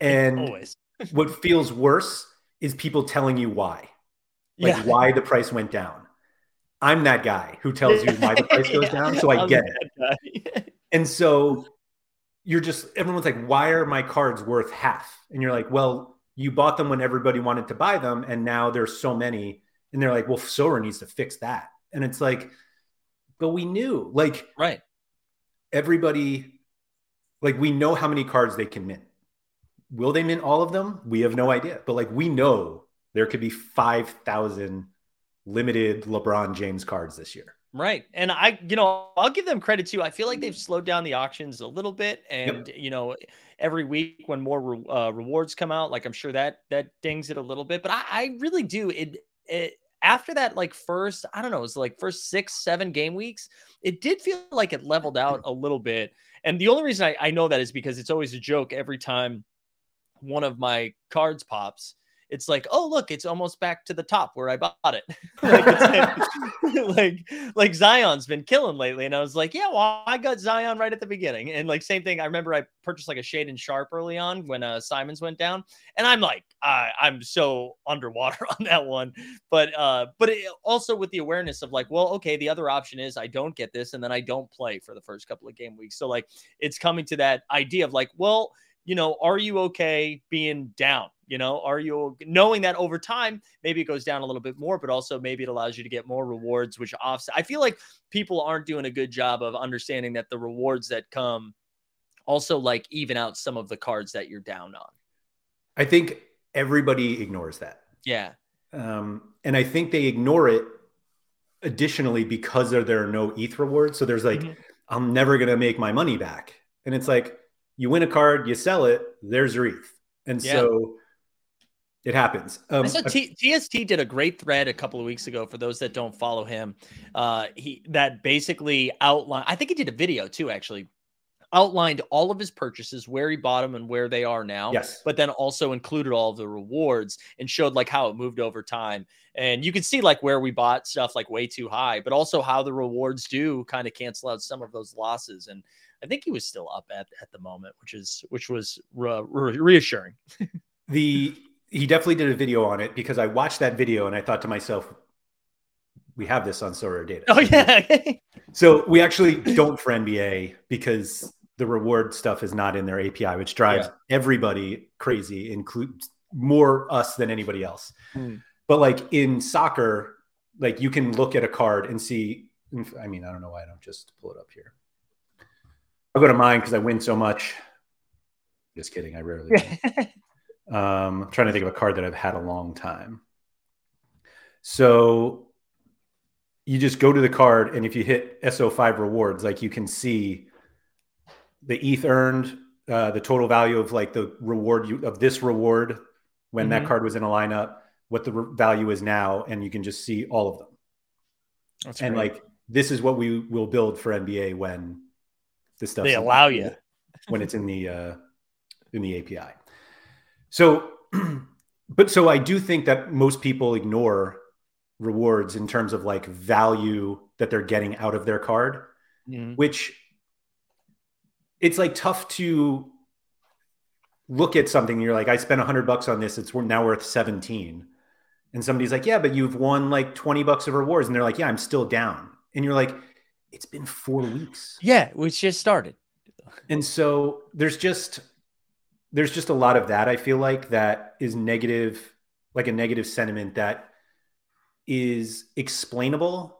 And always. What feels worse is people telling you why, like why the price went down. I'm that guy who tells you why the price goes down. So I get it. And so everyone's like, why are my cards worth half? And you're like, well, you bought them when everybody wanted to buy them, and now there's so many. And they're like, well, SoRare needs to fix that. And it's like, but we knew, like, right. Everybody, like, we know how many cards they can mint. Will they mint all of them? We have no idea. But like, we know there could be 5,000 limited LeBron James cards this year. Right. And I'll give them credit too. I feel like they've slowed down the auctions a little bit. And, every week when more rewards come out, like I'm sure that dings it a little bit, but I really do. It after that, like first, I don't know, it was like first 6-7 game weeks, it did feel like it leveled out a little bit. And the only reason I know that is because it's always a joke every time one of my cards pops. It's like, oh, look, it's almost back to the top where I bought it. like Zion's been killing lately. And I was like, yeah, well, I got Zion right at the beginning. And like, same thing. I remember I purchased like a Shade and Sharp early on when Simons went down. And I'm like, I'm so underwater on that one. But it, also with the awareness of like, well, okay, the other option is I don't get this. And then I don't play for the first couple of game weeks. So like, it's coming to that idea of like, well, are you okay being down? Are you knowing that over time, maybe it goes down a little bit more, but also maybe it allows you to get more rewards, which offset. I feel like people aren't doing a good job of understanding that the rewards that come also like even out some of the cards that you're down on. I think everybody ignores that. Yeah. And I think they ignore it additionally because there are no ETH rewards. So there's like, I'm never going to make my money back. And it's like, you win a card, you sell it, there's your ETH. And so it happens. TST did a great thread a couple of weeks ago for those that don't follow him. That basically outlined, I think he did a video too, actually, outlined all of his purchases, where he bought them and where they are now. Yes. But then also included all of the rewards and showed like how it moved over time. And you can see like where we bought stuff like way too high, but also how the rewards do kind of cancel out some of those losses. And I think he was still up at the moment, which was reassuring. He definitely did a video on it because I watched that video and I thought to myself, we have this on SoRare Data. Oh yeah. So we actually don't for NBA because the reward stuff is not in their API, which drives everybody crazy, includes more us than anybody else. But like in soccer, like you can look at a card and see, I mean, I don't know why I don't just pull it up here. I'll go to mine because I win so much. Just kidding. I rarely win. I'm trying to think of a card that I've had a long time. So you just go to the card, and if you hit SO5 rewards, like you can see the ETH earned, the total value of like the reward of this reward when that card was in a lineup, what the value is now, and you can just see all of them. That's and great. Like this is what we will build for NBA when this stuff they allow you when it's in the API. So, but so I do think that most people ignore rewards in terms of like value that they're getting out of their card, which it's like tough to look at something and you're like, I spent $100 on this. It's now worth 17. And somebody's like, yeah, but you've won like $20 of rewards. And they're like, yeah, I'm still down. And you're like, it's been 4 weeks. Yeah. Which just started. And so there's just a lot of that. I feel like that is negative, like a negative sentiment that is explainable,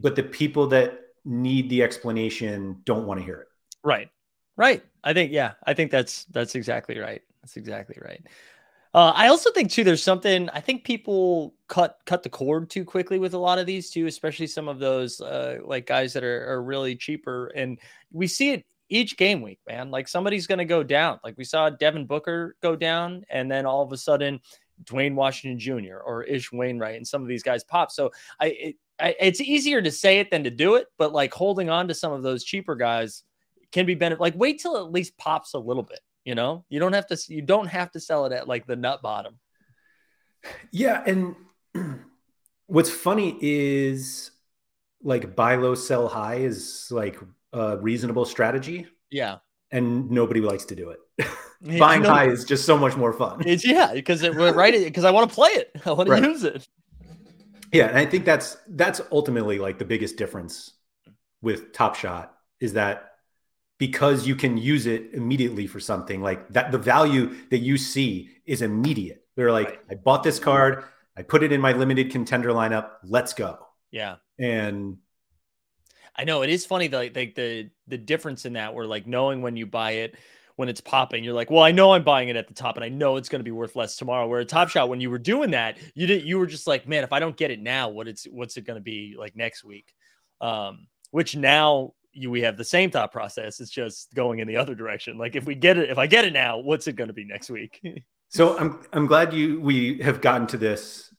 but the people that need the explanation don't want to hear it. Right. Right. I think, yeah, I think that's exactly right. That's exactly right. I also think too, there's something, I think people cut the cord too quickly with a lot of these too, especially some of those like guys that are really cheaper. And we see it each game week, man, like somebody's going to go down. Like we saw Devin Booker go down and then all of a sudden Dwayne Washington Jr. or Ish Wainwright and some of these guys pop. So it's easier to say it than to do it, but like holding on to some of those cheaper guys can be better. Like wait till it at least pops a little bit. You know, you don't have to sell it at like the nut bottom. Yeah. And what's funny is like buy low, sell high is like a reasonable strategy. Yeah. And nobody likes to do it. Buying high is just so much more fun. It's because I want to play it. I want to use it. Yeah. And I think that's ultimately like the biggest difference with Top Shot is that because you can use it immediately for something like that. The value that you see is immediate. They're like, I bought this card. I put it in my limited contender lineup. Let's go. Yeah. And I know it is funny. Like the difference in that where like knowing when you buy it, when it's popping, you're like, well, I know I'm buying it at the top and I know it's going to be worth less tomorrow. Where at Top Shot, when you were doing that, you were just like, man, if I don't get it now, what's it going to be like next week? Which now, we have the same thought process. It's just going in the other direction. Like if I get it now, what's it going to be next week? So I'm glad we have gotten to this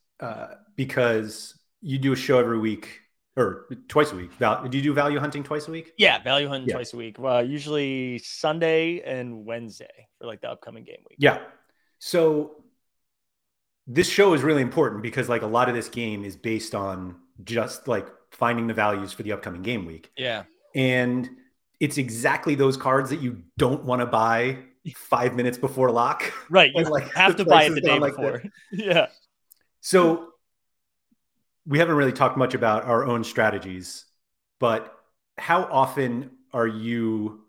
because you do a show every week or twice a week. Do you do value hunting twice a week? Yeah. Value hunting twice a week. Usually Sunday and Wednesday for like the upcoming game week. Yeah. So this show is really important because like a lot of this game is based on just like finding the values for the upcoming game week. Yeah. And it's exactly those cards that you don't want to buy 5 minutes before lock. Right. You like have to buy it the day before. Yeah. So we haven't really talked much about our own strategies, but how often are you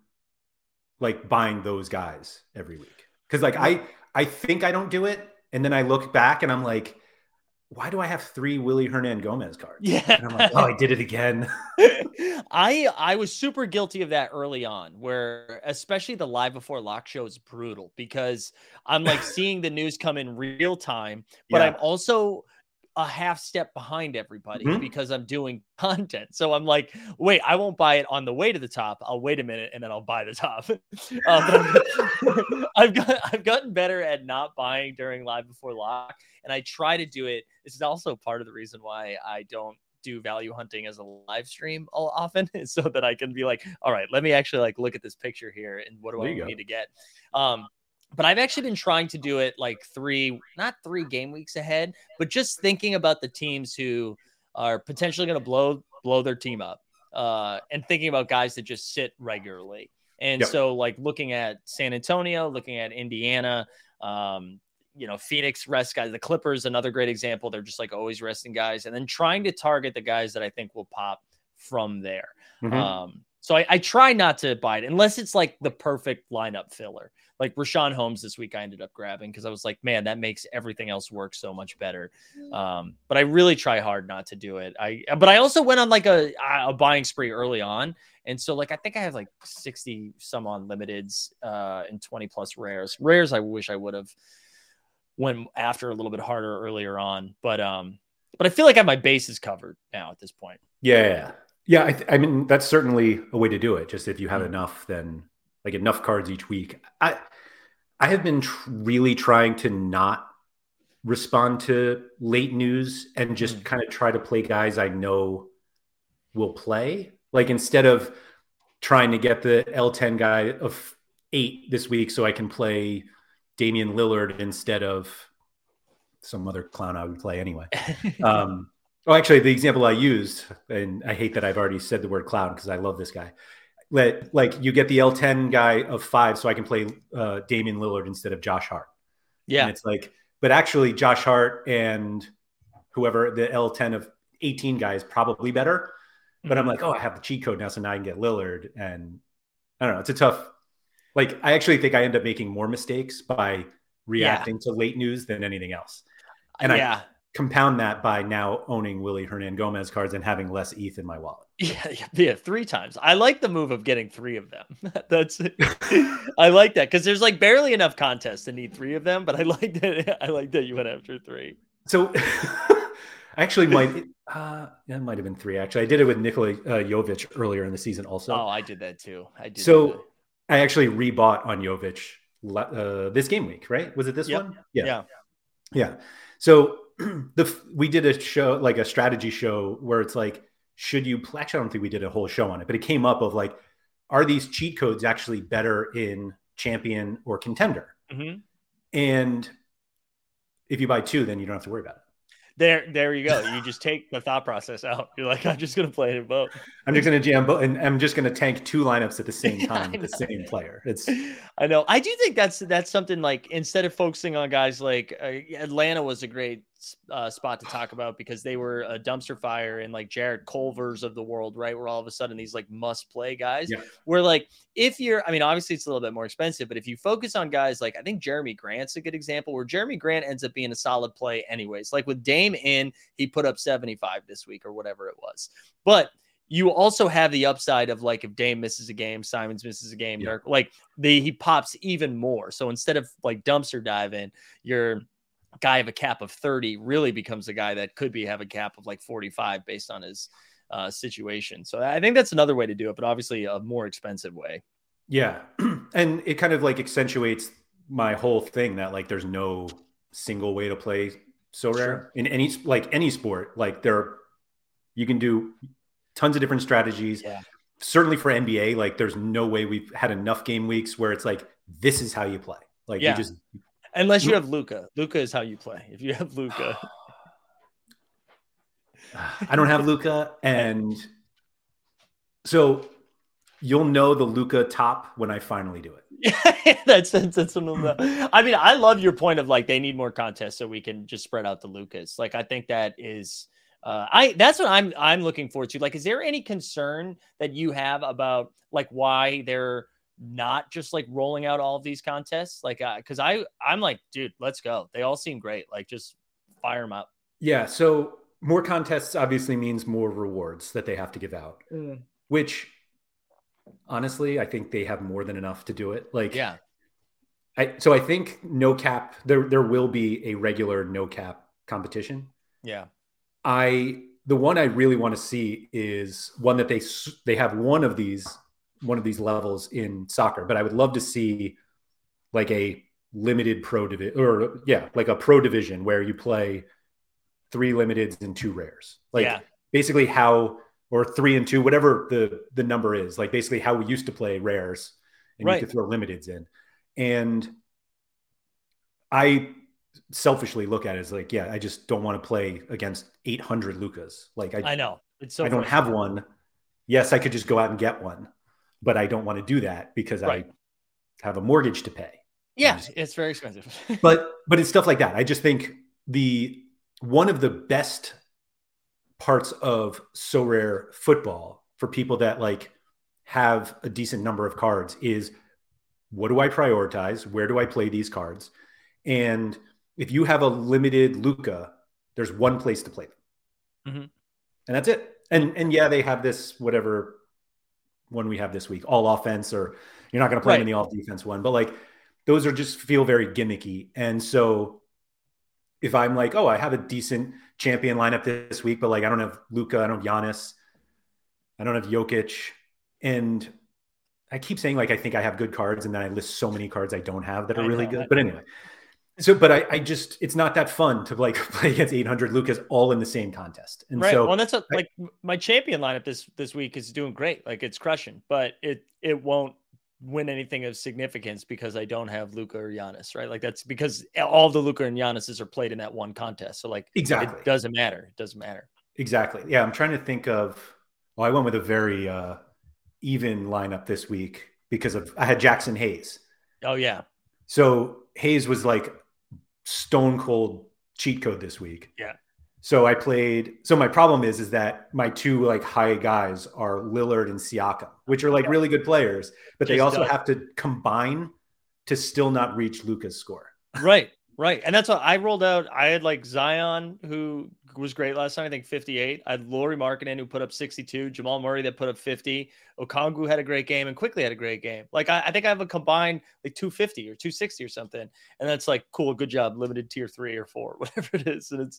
like buying those guys every week? Because like I think I don't do it. And then I look back and I'm like, why do I have 3 Willy Hernangomez cards? Yeah. And I'm like, oh, I did it again. I was super guilty of that early on, where especially the live before lock show is brutal because I'm like seeing the news come in real time, but I'm also a half step behind everybody because I'm doing content. So I'm like, wait, I won't buy it on the way to the top. I'll wait a minute and then I'll buy the top. I've gotten better at not buying during live before lock. And I try to do it. This is also part of the reason why I don't do value hunting as a live stream often, so that I can be like, all right, let me actually like look at this picture here and what do I need to get? But I've actually been trying to do it like not three game weeks ahead, but just thinking about the teams who are potentially going to blow their team up and thinking about guys that just sit regularly. And so like looking at San Antonio, looking at Indiana, Phoenix rest guys, the Clippers, another great example. They're just like always resting guys and then trying to target the guys that I think will pop from there. So I try not to buy it unless it's like the perfect lineup filler. Like Rashawn Holmes this week I ended up grabbing because I was like, man, that makes everything else work so much better. But I really try hard not to do it. But I also went on like a buying spree early on. And so like I think I have like 60 some on limiteds and 20 plus rares. Rares I wish I would have went after a little bit harder earlier on. But I feel like I have my bases covered now at this point. Yeah. I mean, that's certainly a way to do it. Just if you have enough, then like enough cards each week. I have been really trying to not respond to late news and just kind of try to play guys I know will play. Like instead of trying to get the L10 guy of 8 this week so I can play Damian Lillard instead of some other clown I would play anyway. Oh, actually, the example I used, and I hate that I've already said the word clown because I love this guy. Like you get the L10 guy of 5 so I can play Damian Lillard instead of Josh Hart. Yeah. And it's like, but actually Josh Hart and whoever the L10 of 18 guy is probably better. But I'm like, oh, I have the cheat code now, so now I can get Lillard. And I don't know. It's a tough, like, I actually think I end up making more mistakes by reacting to late news than anything else. And I compound that by now owning Willy Hernangomez cards and having less ETH in my wallet. Yeah, 3 times. I like the move of getting 3 of them. That's I like that because there's like barely enough contests to need 3 of them, but I like that. I like that you went after 3. So actually that might have been 3. Actually, I did it with Nikola Jovic earlier in the season also. Oh, I did that too. So I actually rebought on Jovic this game week, right? Was it this one? Yeah. So we did a show, like a strategy show where it's like, should you play? Actually, I don't think we did a whole show on it, but it came up of like, are these cheat codes actually better in champion or contender? Mm-hmm. And if you buy 2, then you don't have to worry about it. There you go. You just take the thought process out. You're like, I'm just going to play it both. I'm just going to jam both, and I'm just going to tank 2 lineups at the same time with the same player. I know. I do think that's something like instead of focusing on guys like Atlanta was a great spot to talk about because they were a dumpster fire and like Jared Culver's of the world, right? Where all of a sudden these like must play guys. Yeah. Where like if you're, I mean, obviously it's a little bit more expensive, but if you focus on guys like I think Jeremy Grant's a good example where Jeremy Grant ends up being a solid play anyways. Like with Dame in, he put up 75 this week or whatever it was. But you also have the upside of like if Dame misses a game, Simons misses a game, like he pops even more. So instead of like dumpster diving, your guy of a cap of 30 really becomes a guy that could have a cap of like 45 based on his situation. So I think that's another way to do it, but obviously a more expensive way. Yeah. And it kind of like accentuates my whole thing that like there's no single way to play SoRare in any sport. Like you can do tons of different strategies. Yeah. Certainly for NBA, like there's no way we've had enough game weeks where it's like, this is how you play. Like you just, unless you have Luka. Luka is how you play. If you have Luka. I don't have Luka. And so you'll know the Luka top when I finally do it. That's what I'm about. I mean, I love your point of like, they need more contests so we can just spread out the Lukas. Like, I think that is, that's what I'm looking forward to. Like, is there any concern that you have about like why they're not just like rolling out all of these contests? Like, cause I'm like, dude, let's go. They all seem great. Like just fire them up. Yeah. So more contests obviously means more rewards that they have to give out, which honestly, I think they have more than enough to do it. Like, so I think no cap, there will be a regular no cap competition. Yeah. The one I really want to see is one that they have one of these levels in soccer, but I would love to see like a limited pro division or like a pro division where you play 3 limiteds and 2 rares, like basically how, or 3 and 2, whatever the number is, like basically how we used to play rares and you could throw limiteds in. And I selfishly look at it as like, I just don't want to play against 800 Lukas. Like I know it's so I don't have one. Yes. I could just go out and get one, but I don't want to do that because I have a mortgage to pay. Yeah, it's very expensive. but it's stuff like that. I just think one of the best parts of SoRare football for people that like have a decent number of cards is what do I prioritize? Where do I play these cards? And if you have a limited Luka, there's one place to play them. Mm-hmm. And that's it. And they have this whatever one we have this week, all offense, or you're not going to play them in the all defense one, but like those are just feel very gimmicky. And so if I'm like, oh, I have a decent champion lineup this week, but like, I don't have Luka, I don't have Giannis, I don't have Jokic. And I keep saying like, I think I have good cards and then I list so many cards I don't have that are really good. But anyway, so, but I just, it's not that fun to like play against 800 Lukas all in the same contest. And right. So well, that's like my champion lineup this week is doing great. Like it's crushing, but it won't win anything of significance because I don't have Luka or Giannis, right? Like that's because all the Luka and Giannis's are played in that one contest. So like, exactly. It doesn't matter. It doesn't matter. Exactly. Yeah. I'm trying to think of, well, I went with a very, even lineup this week because I had Jackson Hayes. Oh yeah. So Hayes was like stone cold cheat code this week. Yeah. So so my problem is that my two like high guys are Lillard and Siakam, which are like really good players, but they also have to combine to still not reach Luka's score. Right. Right. And that's what I rolled out. I had like Zion, who was great last night, I think 58. I had Lauri Markkanen, who put up 62. Jamal Murray, that put up 50. Okongwu had a great game and Quickly had a great game. Like, I think I have a combined like 250 or 260 or something. And that's like, cool, good job, limited tier 3 or 4, whatever it is. And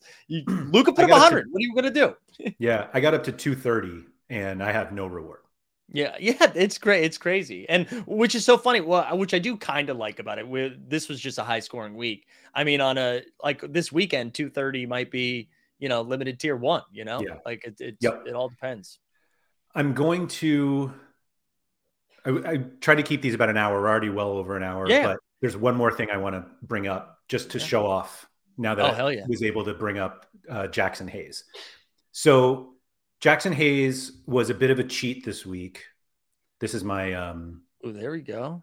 Luka put up 100. What are you going to do? Yeah. I got up to 230 and I have no reward. Yeah. Yeah. It's great. It's crazy. And which is so funny. Well, which I do kind of like about it. This was just a high scoring week. I mean, like this weekend, 230 might be, limited tier 1, yeah. Like it all depends. I'm going to, I try to keep these about an hour. We're already well over an hour, yeah. But there's one more thing I want to bring up just to show off now that I was able to bring up Jackson Hayes. So Jackson Hayes was a bit of a cheat this week. This is my oh, there we go.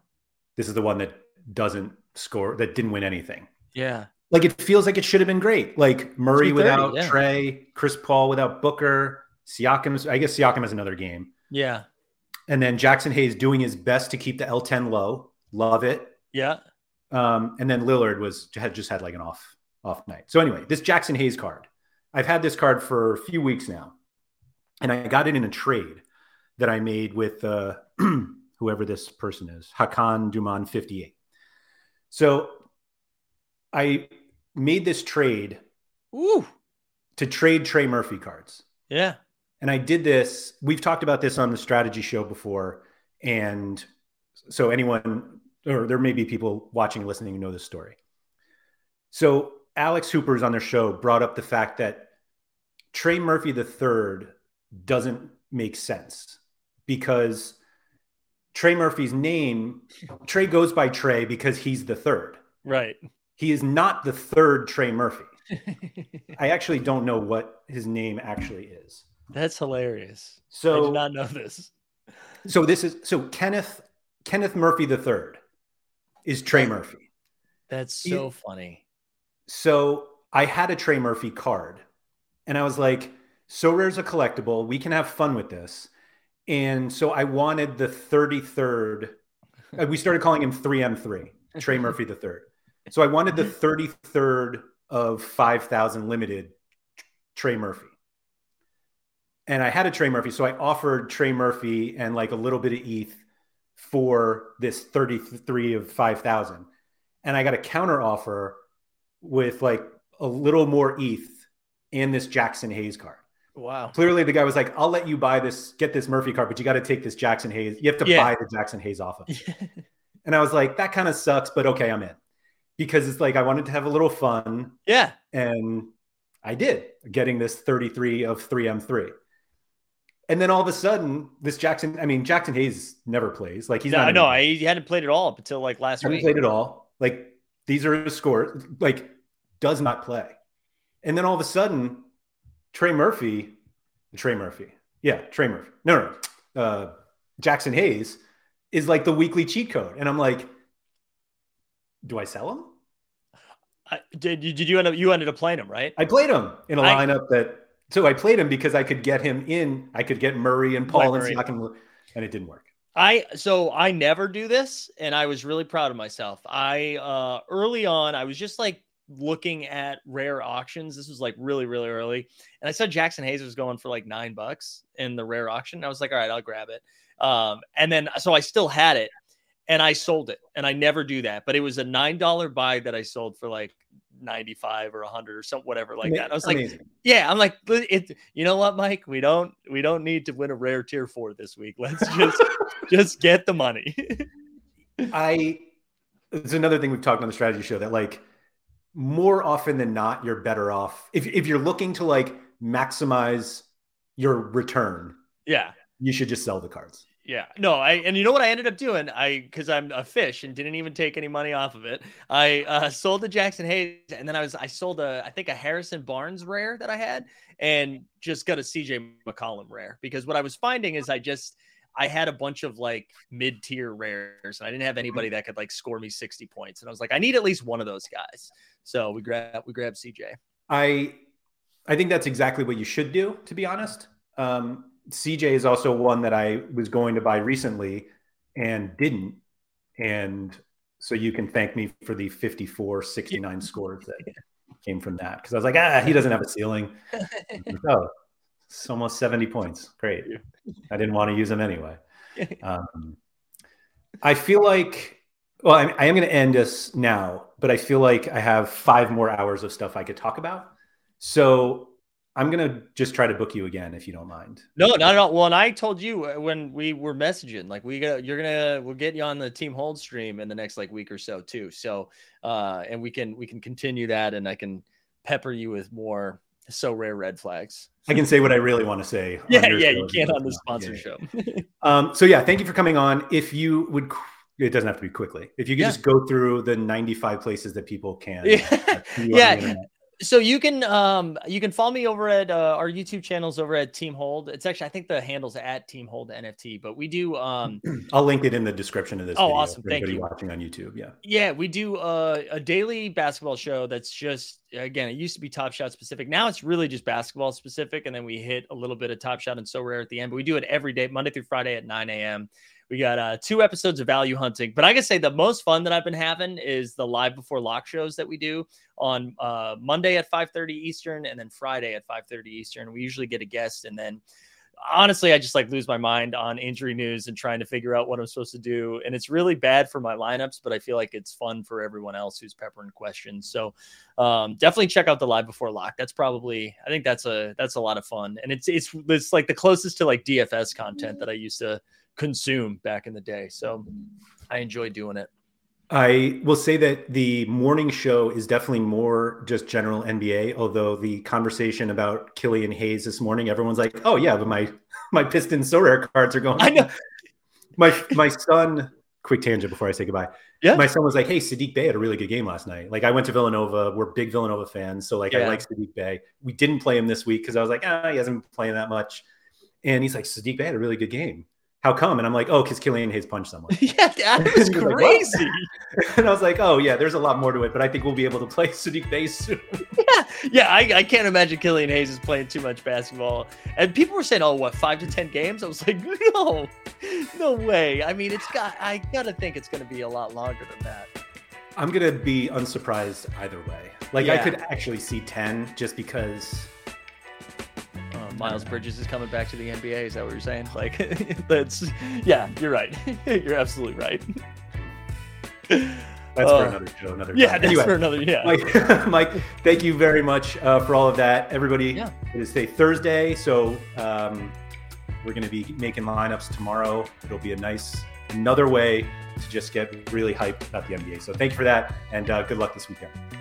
This is the one that that didn't win anything. Yeah. Like it feels like it should have been great. Like Murray without Trey, Chris Paul without Booker, Siakam. I guess Siakam has another game. Yeah. And then Jackson Hayes doing his best to keep the L10 low. Love it. Yeah. And then Lillard had like an off night. So anyway, this Jackson Hayes card. I've had this card for a few weeks now. And I got it in a trade that I made with whoever this person is, Hakan Duman 58. So I made this trade to trade Trey Murphy cards. Yeah. And I did this. We've talked about this on the strategy show before. And so anyone, or there may be people watching, listening, who know this story. So Alex Hooper's on their show brought up the fact that Trey Murphy III doesn't make sense because Trey Murphy's name, Trey goes by Trey because he's the third. Right. He is not the third Trey Murphy. I actually don't know what his name actually is. That's hilarious. So I did not know this. So Kenneth Murphy the third is Trey Murphy. That's so funny. So I had a Trey Murphy card and I was like, SoRare's a collectible. We can have fun with this. And so I wanted the 33rd. We started calling him 3M3, Trey Murphy the third. So I wanted the 33rd of 5,000 limited Trey Murphy. And I had a Trey Murphy. So I offered Trey Murphy and like a little bit of ETH for this 33 of 5,000. And I got a counter offer with like a little more ETH and this Jackson Hayes card. Wow. Clearly the guy was like, I'll let you buy this, get this Murphy card, but you got to take this Jackson Hayes. You have to buy the Jackson Hayes off of it. Yeah. And I was like, that kind of sucks, but okay, I'm in. Because it's like, I wanted to have a little fun. Yeah. And I did, getting this 33 of 3M3. And then all of a sudden this Jackson Hayes never plays. Like he's not. No, he hadn't played at all up until like last week. He played at all. Like these are his scores, like does not play. And then all of a sudden, Trey Murphy. Jackson Hayes is like the weekly cheat code. And I'm like, do I sell him? You ended up playing him, right? I played him in a lineup so I played him because I could get him in. I could get Murray and Paul and Siakam, and it didn't work. So I never do this. And I was really proud of myself. Early on, I was just like, looking at rare auctions. This was like really, really early. And I saw Jackson Hayes was going for like $9 in the rare auction. I was like, all right, I'll grab it. And then, so I still had it and I sold it and I never do that, but it was a $9 buy that I sold for like 95 or 100 or something, whatever like that. And I was amazing. Like, yeah, I'm like, it, you know what, Mike, we don't need to win a rare tier 4 this week. Let's just, just get the money. It's another thing we've talked on the strategy show that like more often than not, you're better off if you're looking to like maximize your return. Yeah. You should just sell the cards. Yeah, no, and you know what I ended up doing? Because I'm a fish and didn't even take any money off of it. I sold the Jackson Hayes, and then I sold a Harrison Barnes rare that I had, and just got a CJ McCollum rare, because what I was finding is I had a bunch of like mid-tier rares, and I didn't have anybody that could like score me 60 points, and I was like, I need at least one of those guys. So we grabbed CJ. I think that's exactly what you should do, to be honest. CJ is also one that I was going to buy recently and didn't. And so you can thank me for the 54-69 scores that came from that. Because I was like, he doesn't have a ceiling. Oh, it's almost 70 points. Great. I didn't want to use him anyway. I feel like, well, I am going to end us now, but I feel like I have 5 more hours of stuff I could talk about. So I'm going to just try to book you again, if you don't mind. No, not at all. Well, and I told you when we were messaging, like we'll get you on the Team Hold stream in the next like week or so too. So, and we can continue that, and I can pepper you with more SoRare red flags. I can say what I really want to say. Yeah. You can't on the sponsor show. So yeah, thank you for coming on. If you would, it doesn't have to be quickly. If you could just go through the 95 places that people can. Yeah. So you can follow me over at our YouTube channels over at Team Hold. It's actually, I think the handle's at Team Hold NFT, but we do. I'll link it in the description of this. Oh, awesome! Thank you. Watching on YouTube, yeah, we do a daily basketball show that's just, again, it used to be Top Shot specific. Now it's really just basketball specific, and then we hit a little bit of Top Shot and SoRare at the end. But we do it every day, Monday through Friday at 9 a.m. We got 2 episodes of value hunting, but I can say the most fun that I've been having is the live before lock shows that we do on Monday at 5:30 Eastern and then Friday at 5:30 Eastern. We usually get a guest, and then honestly, I just like lose my mind on injury news and trying to figure out what I'm supposed to do. And it's really bad for my lineups, but I feel like it's fun for everyone else who's peppering questions. So definitely check out the live before lock. That's probably, I think that's a lot of fun. And it's like the closest to like DFS content that I used to consume back in the day. So I enjoy doing it. I will say that the morning show is definitely more just general NBA, although the conversation about Killian Hayes this morning, everyone's like, oh yeah, but my Pistons SoRare cards are going. I know. My son, quick tangent before I say goodbye. Yeah. My son was like, hey, Sadiq Bey had a really good game last night. Like I went to Villanova. We're big Villanova fans. So like I like Sadiq Bey. We didn't play him this week because I was like, he hasn't been playing that much. And he's like, Sadiq Bey had a really good game. How come? And I'm like, oh, because Killian Hayes punched someone. Yeah, that was crazy. Like, and I was like, oh, yeah, there's a lot more to it, but I think we'll be able to play Sadiq Bey soon. I can't imagine Killian Hayes is playing too much basketball. And people were saying, 5 to 10 games? I was like, no way. I mean, I got to think it's going to be a lot longer than that. I'm going to be unsurprised either way. Like, I could actually see 10 just because... Miles Bridges is coming back to the NBA. Is that what you're saying? Like, you're right. You're absolutely right. That's for another show. Anyway, Mike, thank you very much for all of that. Everybody, it is Thursday. So we're going to be making lineups tomorrow. It'll be another way to just get really hyped about the NBA. So thank you for that. And good luck this weekend.